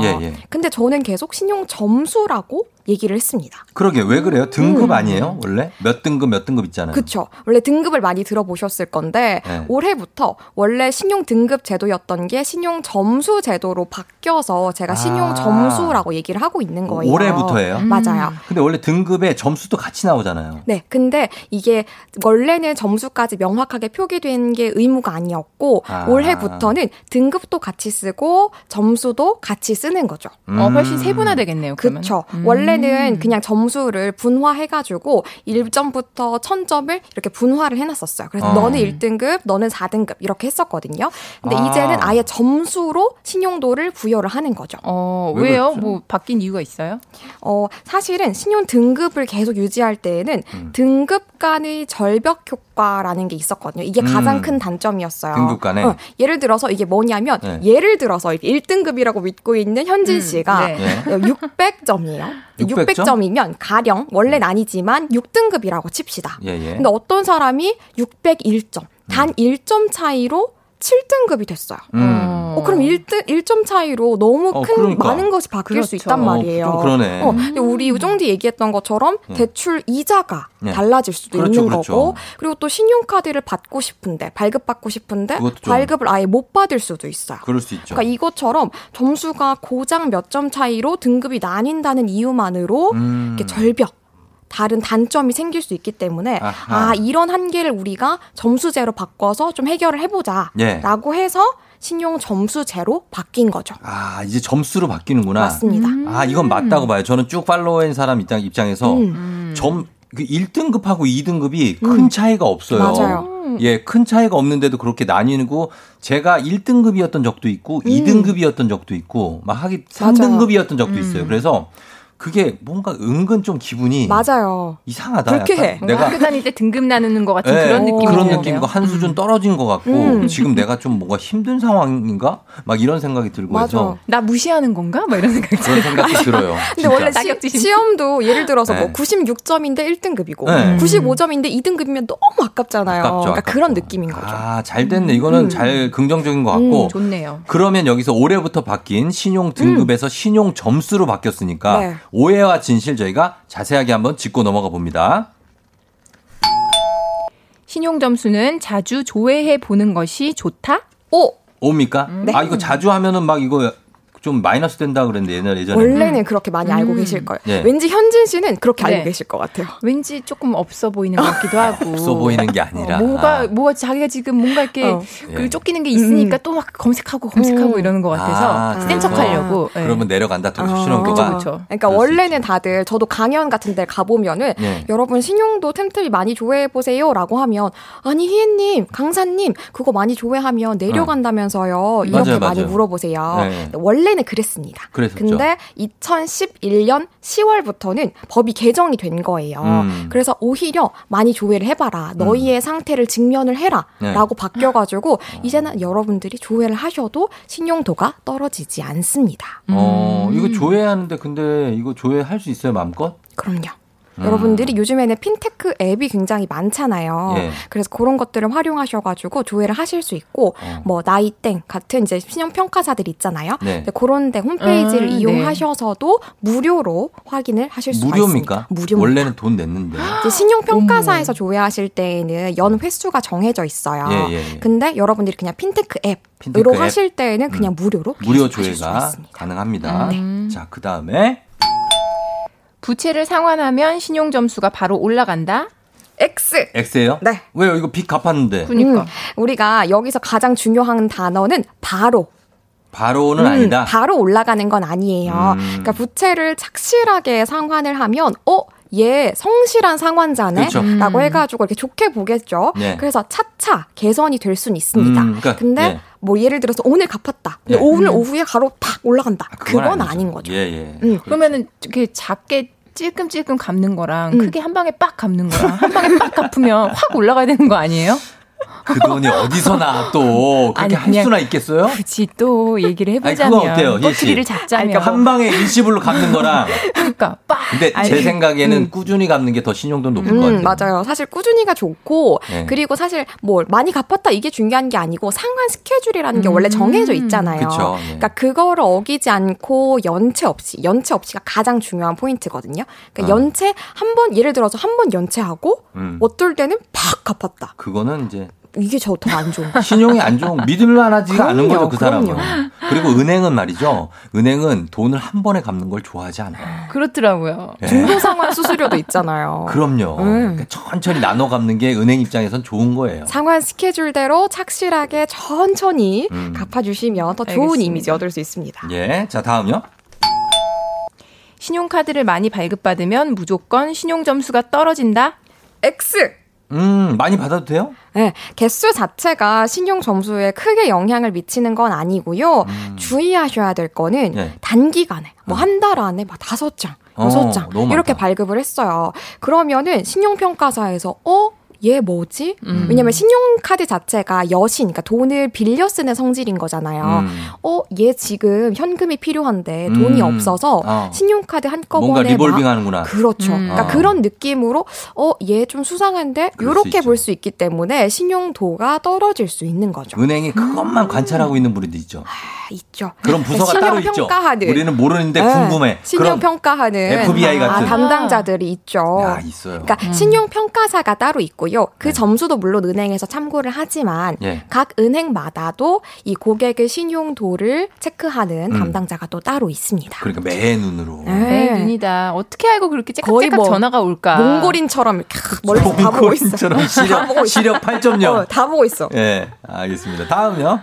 근데 저는 계속 신용 점수라고 얘기를 했습니다. 그러게 왜 그래요? 등급 아니에요? 원래? 몇 등급 있잖아요. 그렇죠. 원래 등급을 많이 들어보셨을 건데 네. 올해부터 원래 신용등급 제도였던 게 신용점수 제도로 바뀌어서 제가 신용점수라고 얘기를 하고 있는 거예요. 올해부터예요? 맞아요. 근데 원래 등급에 점수도 같이 나오잖아요. 네. 근데 이게 원래는 점수까지 명확하게 표기된 게 의무가 아니었고 올해부터는 등급도 같이 쓰고 점수도 같이 쓰는 거죠. 훨씬 세분화되겠네요. 그렇죠. 원래는 그냥 점수를 분화해가지고 1점부터 1000점을 이렇게 분화를 해놨었어요. 그래서 너는 1등급, 너는 4등급 이렇게 했었거든요. 근데 이제는 아예 점수로 신용도를 부여를 하는 거죠. 왜요? 그렇죠? 뭐 바뀐 이유가 있어요? 사실은 신용등급을 계속 유지할 때에는 등급 간의 절벽 효과라는 게 있었거든요. 이게 가장 큰 단점이었어요. 등급 간에? 예를 들어서 이게 뭐냐면 네. 예를 들어서 1등급이라고 믿고 있는 현진 씨가 네. 600점이에요. 600점이면 가령 원래는 아니지만 6등급이라고 칩시다. 근데 어떤 사람이 601점, 단 1점 차이로 7등급이 됐어요. 그럼 1점 차이로 너무 큰 그러니까. 많은 것이 바뀔 그렇죠. 수 있단 말이에요. 좀 그러네. 우리 우정디 얘기했던 것처럼 대출 이자가 달라질 수도 그렇죠, 있는 그렇죠. 거고 그리고 또 신용카드를 받고 싶은데 발급받고 싶은데 발급을 아예 못 받을 수도 있어요. 그럴 수 있죠. 그러니까 이것처럼 점수가 고작 몇 점 차이로 등급이 나뉜다는 이유만으로 이렇게 절벽 다른 단점이 생길 수 있기 때문에 이런 한계를 우리가 점수제로 바꿔서 좀 해결을 해보자 라고 해서 신용 점수제로 바뀐 거죠. 이제 점수로 바뀌는구나. 맞습니다. 이건 맞다고 봐요. 저는 쭉 팔로우한 사람 입장에서 1등급하고 2등급이 큰 차이가 없어요. 맞아요. 예, 큰 차이가 없는데도 그렇게 나뉘고 제가 1등급이었던 적도 있고 2등급이었던 적도 있고 막 3등급이었던 적도 있어요. 그래서 그게 뭔가 은근 좀 기분이 맞아요. 이상하다. 불쾌해. 내가 학교 다닐 때 등급 나누는 것 같은 그런 느낌이 그런 느낌이고 한 수준 떨어진 것 같고 지금 내가 좀 뭔가 힘든 상황인가? 막 이런 생각이 들고 맞아. 해서 나 무시하는 건가? 막 이런 생각이 그런 생각이 들어요. 근데 원래 시험도 예를 들어서 뭐 96점인데 1등급이고 95점인데 2등급이면 너무 아깝잖아요. 아깝죠. 그런 느낌인 거죠. 잘 됐네. 이거는 잘 긍정적인 것 같고 좋네요. 그러면 여기서 올해부터 바뀐 신용 등급에서 신용 점수로 바뀌었으니까 네. 오해와 진실 저희가 자세하게 한번 짚고 넘어가 봅니다. 신용점수는 자주 조회해 보는 것이 좋다? 오입니까? 네. 이거 자주 하면은 막 이거 좀 마이너스 된다 그랬는데 예전에. 원래는 그렇게 많이 알고 계실 거예요. 네. 왠지 현진 씨는 그렇게 알고 계실 것 같아요. 왠지 조금 없어 보이는 것 같기도 하고. 없어 보이는 게 아니라. 뭐가 자기가 지금 뭔가 이렇게 쫓기는 게 있으니까 또 막 검색하고 이러는 것 같아서 센 척하려고. 그러면 내려간다. 신용도가. 그렇죠. 그러니까 원래는 다들 저도 강연 같은 데 가보면은 여러분 신용도 틈틈이 많이 조회해 보세요라고 하면 아니 희애님 강사님 그거 많이 조회하면 내려간다면서요. 이렇게 맞아요. 많이 물어보세요. 네. 원래 그랬습니다. 근데 2011년 10월부터는 법이 개정이 된 거예요. 그래서 오히려 많이 조회를 해봐라. 너희의 상태를 직면을 해라. 라고 바뀌어가지고 이제는 여러분들이 조회를 하셔도 신용도가 떨어지지 않습니다. 이거 조회하는데 근데 이거 조회할 수 있어요? 마음껏? 그럼요. 여러분들이 요즘에는 핀테크 앱이 굉장히 많잖아요. 그래서 그런 것들을 활용하셔가지고 조회를 하실 수 있고, 뭐 나이땡 같은 이제 신용평가사들 있잖아요. 그런 데 홈페이지를 이용하셔서도 무료로 확인을 하실 수가 있습니다. 무료입니까? 원래는 돈 냈는데. 신용평가사에서 조회하실 때에는 연 횟수가 정해져 있어요. 근데 여러분들이 그냥 핀테크 앱으로 하실 때에는 그냥 무료로 무료 조회가 가능합니다. 자, 그 다음에. 부채를 상환하면 신용점수가 바로 올라간다? X예요? 네. 왜요? 이거 빚 갚았는데. 그러니까. 우리가 여기서 가장 중요한 단어는 바로. 바로는 아니다. 바로 올라가는 건 아니에요. 그러니까 부채를 착실하게 상환을 하면 얘 성실한 상환자네 그렇죠. 라고 해가지고 이렇게 좋게 보겠죠. 그래서 차차 개선이 될 수는 있습니다. 근데 뭐 예를 들어서 오늘 갚았다. 근데 오늘 오후에 바로 탁 올라간다. 그건 아닌 거죠. 그러면은 이렇게 작게 찔끔찔끔 갚는 거랑 크게 한 방에 빡 갚는 거랑 한 방에 빡 갚으면 확 올라가야 되는 거 아니에요? 그 돈이 어디서나 또 그렇게 할 수나 있겠어요? 굳이 또 얘기를 해보자면 그건 어때요? 꼬투리를 잡자면 그러니까 한 방에 일시불로 갚는 거랑 그러니까 근데 제 생각에는 꾸준히 갚는 게 더 신용도 높을 것 같아요. 맞아요. 사실 꾸준히가 좋고 네. 그리고 사실 뭐 많이 갚았다 이게 중요한 게 아니고 상한 스케줄이라는 게 원래 정해져 있잖아요. 그쵸, 네. 그러니까 그거를 어기지 않고 연체 없이가 가장 중요한 포인트거든요. 그러니까 연체 한번 예를 들어서 한번 연체하고 어떨 때는 팍 갚았다. 그거는 이제 이게 저 더 안 좋은 신용이 안 좋은 믿을만하지가 않은 거죠 그 사람은. 그리고 은행은 말이죠. 은행은 돈을 한 번에 갚는 걸 좋아하지 않아요. 그렇더라고요. 네. 중도상환 수수료도 있잖아요. 그럼요. 그러니까 천천히 나눠 갚는 게 은행 입장에선 좋은 거예요. 상환 스케줄대로 착실하게 천천히 갚아주시면 더 좋은 알겠습니다. 이미지 얻을 수 있습니다. 예, 자 다음요. 신용카드를 많이 발급받으면 무조건 신용점수가 떨어진다. X. 많이 받아도 돼요? 네, 개수 자체가 신용 점수에 크게 영향을 미치는 건 아니고요. 주의하셔야 될 거는 네. 단기간에 뭐 한 달 안에 막 5장, 6장 이렇게 많다. 발급을 했어요. 그러면은 신용평가사에서 얘 뭐지? 왜냐면 신용카드 자체가 여신, 그러니까 돈을 빌려 쓰는 성질인 거잖아요. 얘 지금 현금이 필요한데 돈이 없어서 신용카드 한꺼번에 뭔가 리볼빙 하는구나. 그렇죠. 그러니까 그런 느낌으로 얘 좀 수상한데 이렇게 볼 수 있기 때문에 신용도가 떨어질 수 있는 거죠. 은행이 그것만 관찰하고 있는 분들도 있죠. 있죠. 그런 부서가 따로 있죠. 우리는 모르는데 궁금해. 신용평가하는 FBI 같은 담당자들이 있죠. 야, 있어요. 그러니까 신용평가사가 따로 있고요. 그 점수도 물론 은행에서 참고를 하지만 각 은행마다도 이 고객의 신용도를 체크하는 담당자가 또 따로 있습니다. 그러니까 매의 눈으로. 매의 눈이다. 어떻게 알고 그렇게 째깍째깍 뭐 전화가 올까. 몽골인처럼 멀리서 다 보고 있어. 시력 8.0. 다 보고 있어. 네, 알겠습니다. 다음요.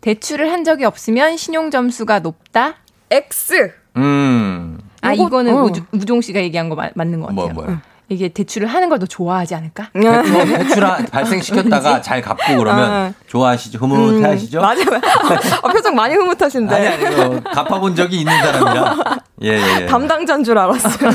대출을 한 적이 없으면 신용점수가 높다? X. 이거는 우종 씨가 얘기한 거 맞는 것 같아요. 뭐요? 이게 대출을 하는 걸 더 좋아하지 않을까? 대출 발생시켰다가 잘 갚고 그러면 좋아하시죠? 흐뭇해하시죠? 맞아요. 표정 많이 흐뭇하신데. 아니, 갚아본 적이 있는 사람이라. 예. 담당자인 줄 알았어요.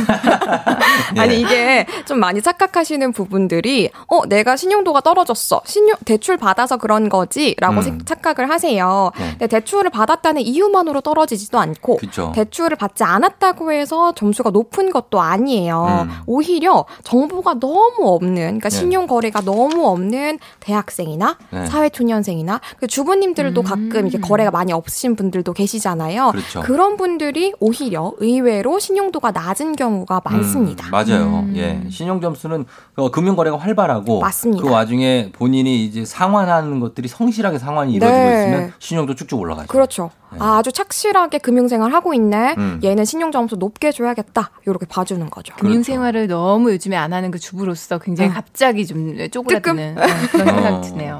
예. 아니, 이게 좀 많이 착각하시는 부분들이, 내가 신용도가 떨어졌어. 대출 받아서 그런 거지. 라고 착각을 하세요. 근데 대출을 받았다는 이유만으로 떨어지지도 않고, 그쵸. 대출을 받지 않았다고 해서 점수가 높은 것도 아니에요. 오히려 정보가 너무 없는, 그러니까 신용거래가 너무 없는 대학생이나 사회초년생이나, 주부님들도 가끔 이게 거래가 많이 없으신 분들도 계시잖아요. 그렇죠. 그런 분들이 오히려 의외로 신용도가 낮은 경우가 많습니다. 맞아요. 예, 신용점수는 금융거래가 활발하고 맞습니다. 그 와중에 본인이 이제 상환하는 것들이 성실하게 상환이 이루어지고 있으면 신용도 쭉쭉 올라가죠. 그렇죠. 네. 아주 착실하게 금융생활 하고 있네. 얘는 신용점수 높게 줘야겠다. 이렇게 봐주는 거죠. 금융생활을 너무 요즘에 안 하는 그 주부로서 굉장히 갑자기 좀 쪼그라드는 그런 생각이 드네요.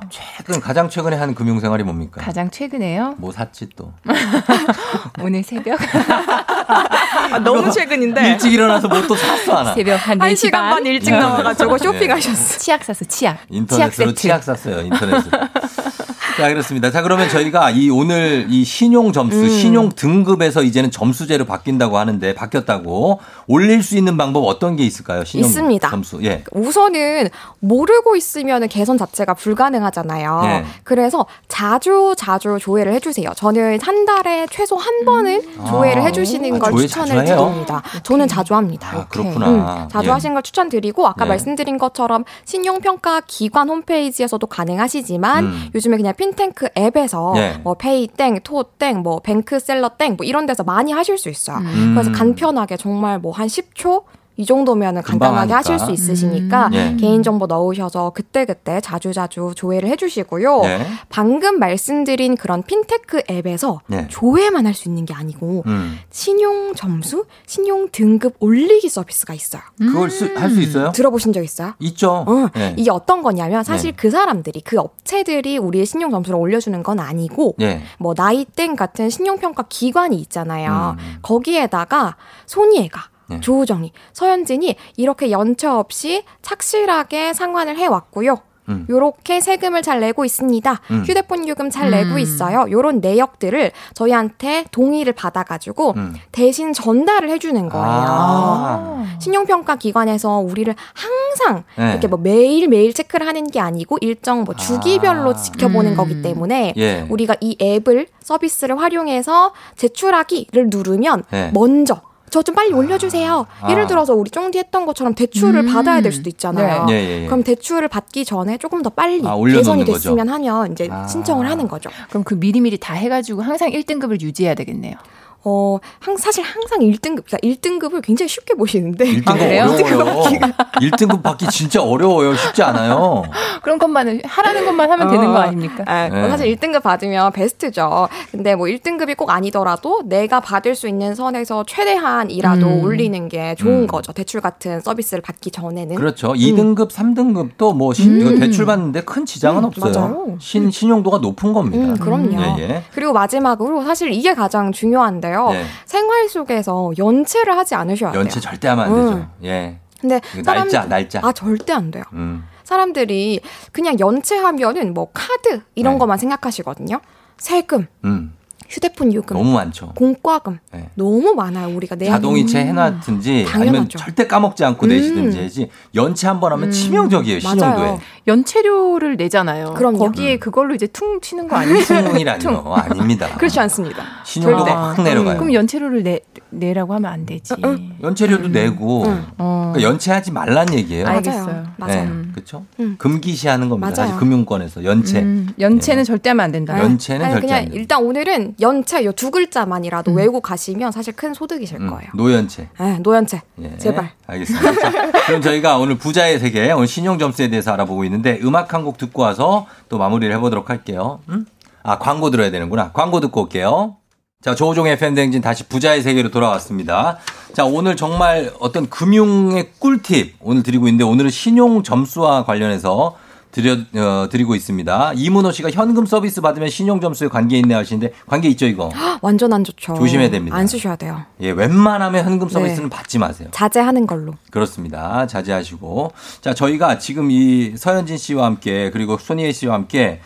가장 최근에 한 금융생활이 뭡니까? 가장 최근에요? 뭐 샀지 또? 오늘 새벽? 아, 너무 최근인데 일찍 일어나서 뭐 또 샀어 하나. 새벽 한 4시 반 일찍 나와가지고 쇼핑하셨어. 치약 샀어. 치약. 인터넷으로 치약 샀어요. 인터넷으로. 자, 그렇습니다. 자, 그러면 저희가 오늘 신용점수, 신용등급에서 이제는 점수제로 바뀐다고 하는데, 바뀌었다고. 올릴 수 있는 방법 어떤 게 있을까요? 신용점수. 있습니다. 예. 우선은 모르고 있으면 개선 자체가 불가능하잖아요. 예. 그래서 자주 조회를 해주세요. 저는 한 달에 최소 한 번은 조회를 해주시는 걸 추천을 드립니다. 저는 자주 합니다. 아, 그렇구나. 자주 하시는 걸 추천드리고, 아까 말씀드린 것처럼 신용평가 기관 홈페이지에서도 가능하시지만, 요즘에 그냥 핀탱크 앱에서 뭐 페이땡, 토땡, 뭐 뱅크셀러땡 뭐 이런 데서 많이 하실 수 있어요. 그래서 간편하게 정말 뭐 한 10초 이 정도면 간단하게 하실 수 있으시니까 개인정보 넣으셔서 그때그때 자주자주 조회를 해주시고요. 방금 말씀드린 그런 핀테크 앱에서 조회만 할 수 있는 게 아니고 신용점수, 신용등급 올리기 서비스가 있어요. 그걸 할 수 있어요? 들어보신 적 있어요? 있죠. 이게 어떤 거냐면 사실 그 사람들이, 그 업체들이 우리의 신용점수를 올려주는 건 아니고 뭐 나이땡 같은 신용평가 기관이 있잖아요. 거기에다가 손희애가 조우정이, 서현진이 이렇게 연체 없이 착실하게 상환을 해왔고요. 요렇게 세금을 잘 내고 있습니다. 휴대폰 요금 잘 내고 있어요. 요런 내역들을 저희한테 동의를 받아가지고 대신 전달을 해주는 거예요. 아. 신용평가 기관에서 우리를 항상 네. 이렇게 뭐 매일매일 체크를 하는 게 아니고 일정 뭐 주기별로 지켜보는 거기 때문에 예. 우리가 이 앱을 서비스를 활용해서 제출하기를 누르면 네. 먼저 저 좀 빨리 올려주세요. 예를 들어서 우리 쫑디 했던 것처럼 대출을 받아야 될 수도 있잖아요. 네. 예, 예, 예. 그럼 대출을 받기 전에 조금 더 빨리 개선이 됐으면 거죠. 하면 이제 신청을 하는 거죠. 그럼 그 미리미리 다 해가지고 항상 1등급을 유지해야 되겠네요. 사실 항상 1등급, 그러니까 1등급을 굉장히 쉽게 보시는데. 1등급 받기 진짜 어려워요. 쉽지 않아요. 그런 것만, 하라는 것만 하면 되는 거 아닙니까? 아, 네. 사실 1등급 받으면 베스트죠. 근데 뭐 1등급이 꼭 아니더라도 내가 받을 수 있는 선에서 최대한이라도 올리는 게 좋은 거죠. 대출 같은 서비스를 받기 전에는. 그렇죠. 2등급, 3등급도 뭐 대출 받는데 큰 지장은 없어요. 맞아요. 신용도가 높은 겁니다. 그럼요. 예, 예. 그리고 마지막으로 사실 이게 가장 중요한데요. 네. 생활 속에서 연체를 하지 않으셔야 돼요. 연체 절대 하면 안 되죠. 예. 근데 날짜. 아, 절대 안 돼요. 사람들이 그냥 연체하면은 뭐 카드 이런 것만 생각하시거든요. 세금. 휴대폰 요금 너무 많죠. 공과금 네. 너무 많아요. 우리가 내 자동이체 해놨든지 당연하죠. 아니면 절대 까먹지 않고 내시든지 해야지 연체 한 번 하면 치명적이에요. 신용도에 연체료를 내잖아요. 그럼요. 거기에 그걸로 이제 퉁 치는 거 아니에요? 신용이라니요? 아닙니다. 그렇지 않습니다. 신용도가 확 내려가요. 그럼 연체료를 내라고 하면 안 되지. 연체료도 내고 그러니까 연체하지 말란 얘기예요. 알겠어요. 맞아요. 네. 그렇죠. 금기시하는 겁니다. 맞아요. 사실 금융권에서 연체. 연체는 네. 절대 하면 안 된다. 연체는 아니, 절대 그냥 안 된다. 일단 오늘은 연체 요 두 글자만이라도 외우고 가시면 사실 큰 소득이실 거예요. 노연체. 네, 노연체. 예. 제발. 알겠습니다. 자, 그럼 저희가 오늘 부자의 세계, 오늘 신용점수에 대해서 알아보고 있는데 음악 한 곡 듣고 와서 또 마무리를 해보도록 할게요. 아, 광고 들어야 되는구나. 광고 듣고 올게요. 자, 조우종의 FM댕진 다시 부자의 세계로 돌아왔습니다. 자, 오늘 정말 어떤 금융의 꿀팁 오늘 드리고 있는데 오늘은 신용점수와 관련해서 드리고 있습니다. 이문호 씨가 현금 서비스 받으면 신용점수에 관계 있네 하시는데 관계 있죠 이거? 완전 안 좋죠. 조심해야 됩니다. 안 쓰셔야 돼요. 예, 웬만하면 현금 서비스는 네. 받지 마세요. 자제하는 걸로. 그렇습니다. 자제하시고. 자, 저희가 지금 이 서현진 씨와 함께 그리고 손희애 씨와 함께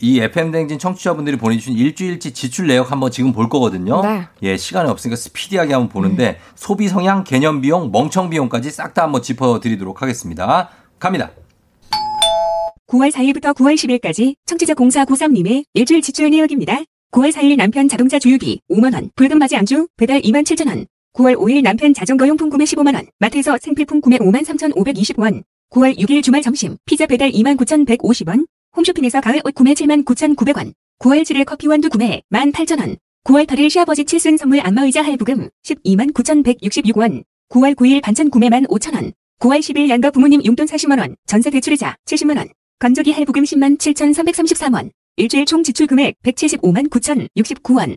이 FM댕진 청취자분들이 보내주신 일주일치 지출 내역 한번 지금 볼 거거든요. 네. 예, 시간이 없으니까 스피디하게 한번 보는데 소비 성향, 개념 비용, 멍청 비용까지 싹 다 한번 짚어드리도록 하겠습니다. 갑니다. 9월 4일부터 9월 10일까지 청취자 0493님의 일주일 지출 내역입니다. 9월 4일 남편 자동차 주유비 5만원, 불금 맞이 안주, 배달 27,000원. 9월 5일 남편 자전거 용품 구매 15만원, 마트에서 생필품 구매 53,520원. 9월 6일 주말 점심, 피자 배달 29,150원, 홈쇼핑에서 가을 옷 구매 79,900원. 9월 7일 커피 완두 구매 18,000원. 9월 8일 시아버지 칠순 선물 안마의자 할부금 129,166원. 9월 9일 반찬 구매 15,000원. 9월 10일 양가 부모님 용돈 40만원, 전세 대출이자 70만원. 건조기 할부금 107,333원. 일주일 총 지출 금액 1,759,069원.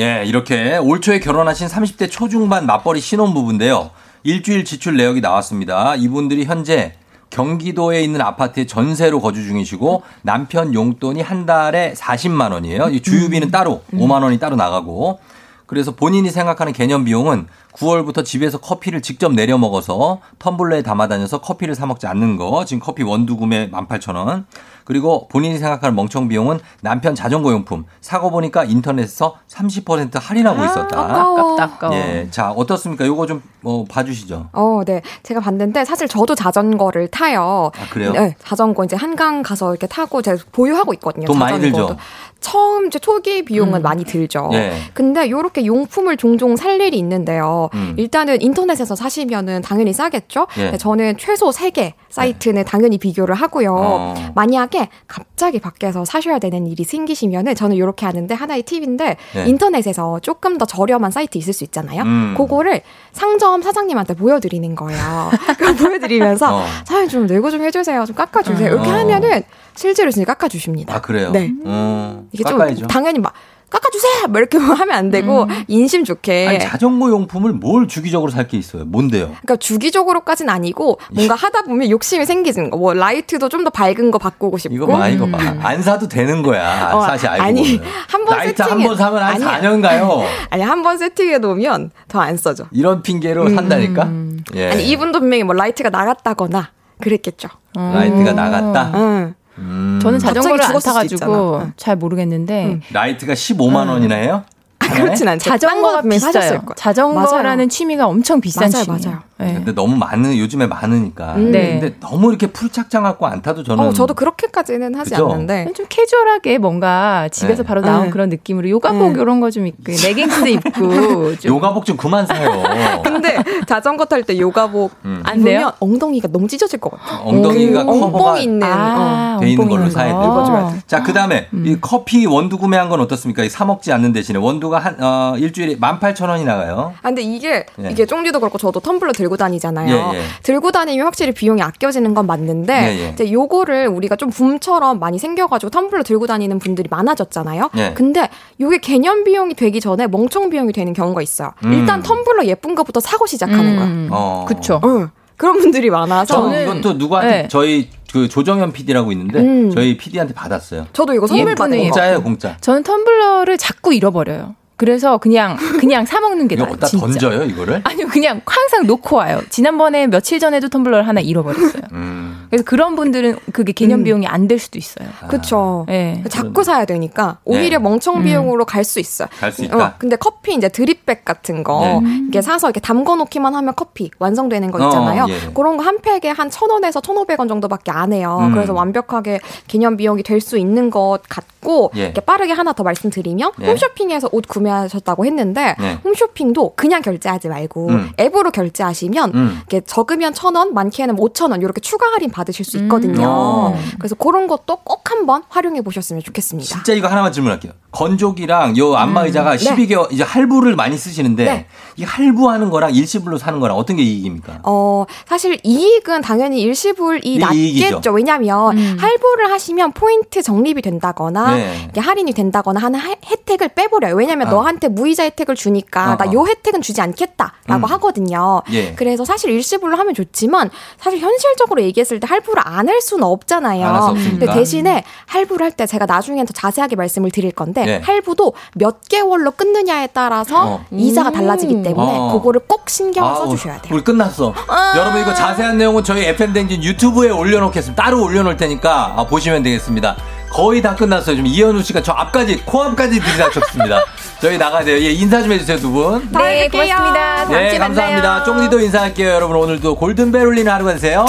예, 이렇게 올 초에 결혼하신 30대 초중반 맞벌이 신혼부부인데요. 일주일 지출 내역이 나왔습니다. 이분들이 현재 경기도에 있는 아파트에 전세로 거주 중이시고 남편 용돈이 한 달에 40만 원이에요. 이 주유비는 따로 5만 원이 따로 나가고. 그래서 본인이 생각하는 개념 비용은 9월부터 집에서 커피를 직접 내려 먹어서 텀블러에 담아 다녀서 커피를 사 먹지 않는 거. 지금 커피 원두 구매 18,000원. 그리고 본인이 생각하는 멍청 비용은 남편 자전거 용품. 사고 보니까 인터넷에서 30% 할인하고 있었다. 아깝다. 예. 자, 어떻습니까? 요거 좀 봐주시죠. 네. 제가 봤는데 사실 저도 자전거를 타요. 아, 그래요? 네. 자전거 이제 한강 가서 이렇게 타고 제가 보유하고 있거든요. 돈 많이 들죠? 처음 이제 초기 비용은 많이 들죠. 예. 근데 요렇게 용품을 종종 살 일이 있는데요. 일단은 인터넷에서 사시면은 당연히 싸겠죠. 예. 저는 최소 3개 사이트는 당연히 비교를 하고요. 만약에 갑자기 밖에서 사셔야 되는 일이 생기시면은 저는 요렇게 하는데 하나의 팁인데 예. 인터넷에서 조금 더 저렴한 사이트 있을 수 있잖아요. 그거를 상점 사장님한테 보여드리는 거예요. 보여드리면서 사장님 좀 내고 좀 해주세요. 좀 깎아주세요. 이렇게 하면은 실제로 진짜 깎아주십니다. 아, 그래요? 네. 이게 좀 당연히 막 깎아주세요 뭐 이렇게 하면 안 되고 인심 좋게. 아니, 자전거 용품을 뭘 주기적으로 살 게 있어요? 뭔데요? 그러니까 주기적으로까지는 아니고 뭔가 하다 보면 욕심이 생기는 거. 뭐 라이트도 좀 더 밝은 거 바꾸고 싶고. 이거 봐, 이거 봐. 안 사도 되는 거야. 사실 알고 아니, 한 번 라이트 한 번 사면 한 4년 가요. 아니, 한 번 세팅해 놓으면 더 안 써져. 이런 핑계로 산다니까? 예. 아니, 이분도 분명히 뭐 라이트가 나갔다거나 그랬겠죠. 라이트가 나갔다? 응. 저는 자전거를 안 타가지고 잘 모르겠는데 라이트가 15만 원이나 해요? 아, 그렇진 않죠. 자전거가 비싸요. 자전거라는 맞아요. 취미가 엄청 비싼 취미예요. 네. 근데 너무 많은 요즘에 많으니까. 네. 근데 너무 이렇게 풀착장 갖고 안 타도 저는. 저도 그렇게까지는 하지 그죠? 않는데 좀 캐주얼하게 뭔가 집에서 네. 바로 나온 네. 그런 느낌으로 요가복 이런 거 좀 입고 레깅스 입고. 좀. 요가복 좀 그만 사요. 근데 자전거 탈 때 요가복 안 돼요? 엉덩이가 너무 찢어질 것 같아. 엉덩이가 커버가 있는 돼 있는 걸로 사야 돼요. 자, 그다음에 이 커피 원두 구매한 건 어떻습니까? 사 먹지 않는 대신에 원두가 한 일주일에 18,000원이 나가요. 아, 근데 이게 종류도 그렇고 저도 텀블러 들고 다니잖아요. 예, 예. 들고 다니면 확실히 비용이 아껴지는 건 맞는데 예, 예. 이제 요거를 우리가 좀 붐처럼 많이 생겨가지고 텀블러 들고 다니는 분들이 많아졌잖아요. 예. 근데 요게 개념 비용이 되기 전에 멍청 비용이 되는 경우가 있어요. 일단 텀블러 예쁜 것부터 사고 시작하는 거야. 그렇죠. 그런 분들이 많아서 저는 이것도 누구한테 네. 저희 그 조정현 PD라고 있는데 저희 PD한테 받았어요. 저도 이거 선물 받은 거. 공짜예요, 공짜. 저는 텀블러를 자꾸 잃어버려요. 그래서 그냥 사 먹는 게 나아. 이거 다 던져요, 이거를? 아니요, 그냥 항상 놓고 와요. 지난번에 며칠 전에도 텀블러를 하나 잃어버렸어요. 그래서 그런 분들은 그게 개념 비용이 안 될 수도 있어요. 아. 그렇죠. 네. 자꾸 사야 되니까 오히려 네. 멍청 비용으로 갈 수 있어요. 갈 수 있다. 근데 커피 이제 드립백 같은 거 네. 이렇게 사서 이렇게 담궈 놓기만 하면 커피 완성되는 거 있잖아요. 예. 그런 거 한 팩에 한 1,000원에서 1,500원 정도밖에 안 해요. 그래서 완벽하게 개념 비용이 될 수 있는 것 같고 예. 이렇게 빠르게 하나 더 말씀드리면 예. 홈쇼핑에서 옷 구매하셨다고 했는데 네. 홈쇼핑도 그냥 결제하지 말고 앱으로 결제하시면 이렇게 적으면 1,000원, 많게는 5,000원 이렇게 추가 할인 받으실 수 있거든요. 그래서 그런 것도 꼭 한번 활용해 보셨으면 좋겠습니다. 진짜 이거 하나만 질문할게요. 건조기랑 요 안마의자가 12개월 이제 할부를 많이 쓰시는데 네. 이 할부하는 거랑 일시불로 사는 거랑 어떤 게 이익입니까? 사실 이익은 당연히 일시불이 낫겠죠. 왜냐하면 할부를 하시면 포인트 적립이 된다거나 네. 이게 할인이 된다거나 하는 혜택을 빼버려요. 왜냐하면 너한테 무이자 혜택을 주니까 나 요 혜택은 주지 않겠다라고 하거든요. 예. 그래서 사실 일시불로 하면 좋지만 사실 현실적으로 얘기했을 때 할부를 안 할 수는 없잖아요. 근데 대신에 할부를 할 때 제가 나중에 더 자세하게 말씀을 드릴 건데 예. 할부도 몇 개월로 끊느냐에 따라서 이자가 달라지기 때문에 그거를 꼭 신경 써주셔야 돼요. 우리 끝났어. 여러분 이거 자세한 내용은 저희 FM댕진 유튜브에 올려놓겠습니다. 따로 올려놓을 테니까 보시면 되겠습니다. 거의 다 끝났어요. 지금 이현우 씨가 저 앞까지 코앞까지 들이닥쳤습니다. 저희 나가야 돼요. 예, 인사 좀 해주세요, 두 분. 네, 고맙습니다. 다음 주에 만나요. 감사합니다. 쫑디도 인사할게요. 여러분 오늘도 골든벨 울리는 하루 되세요.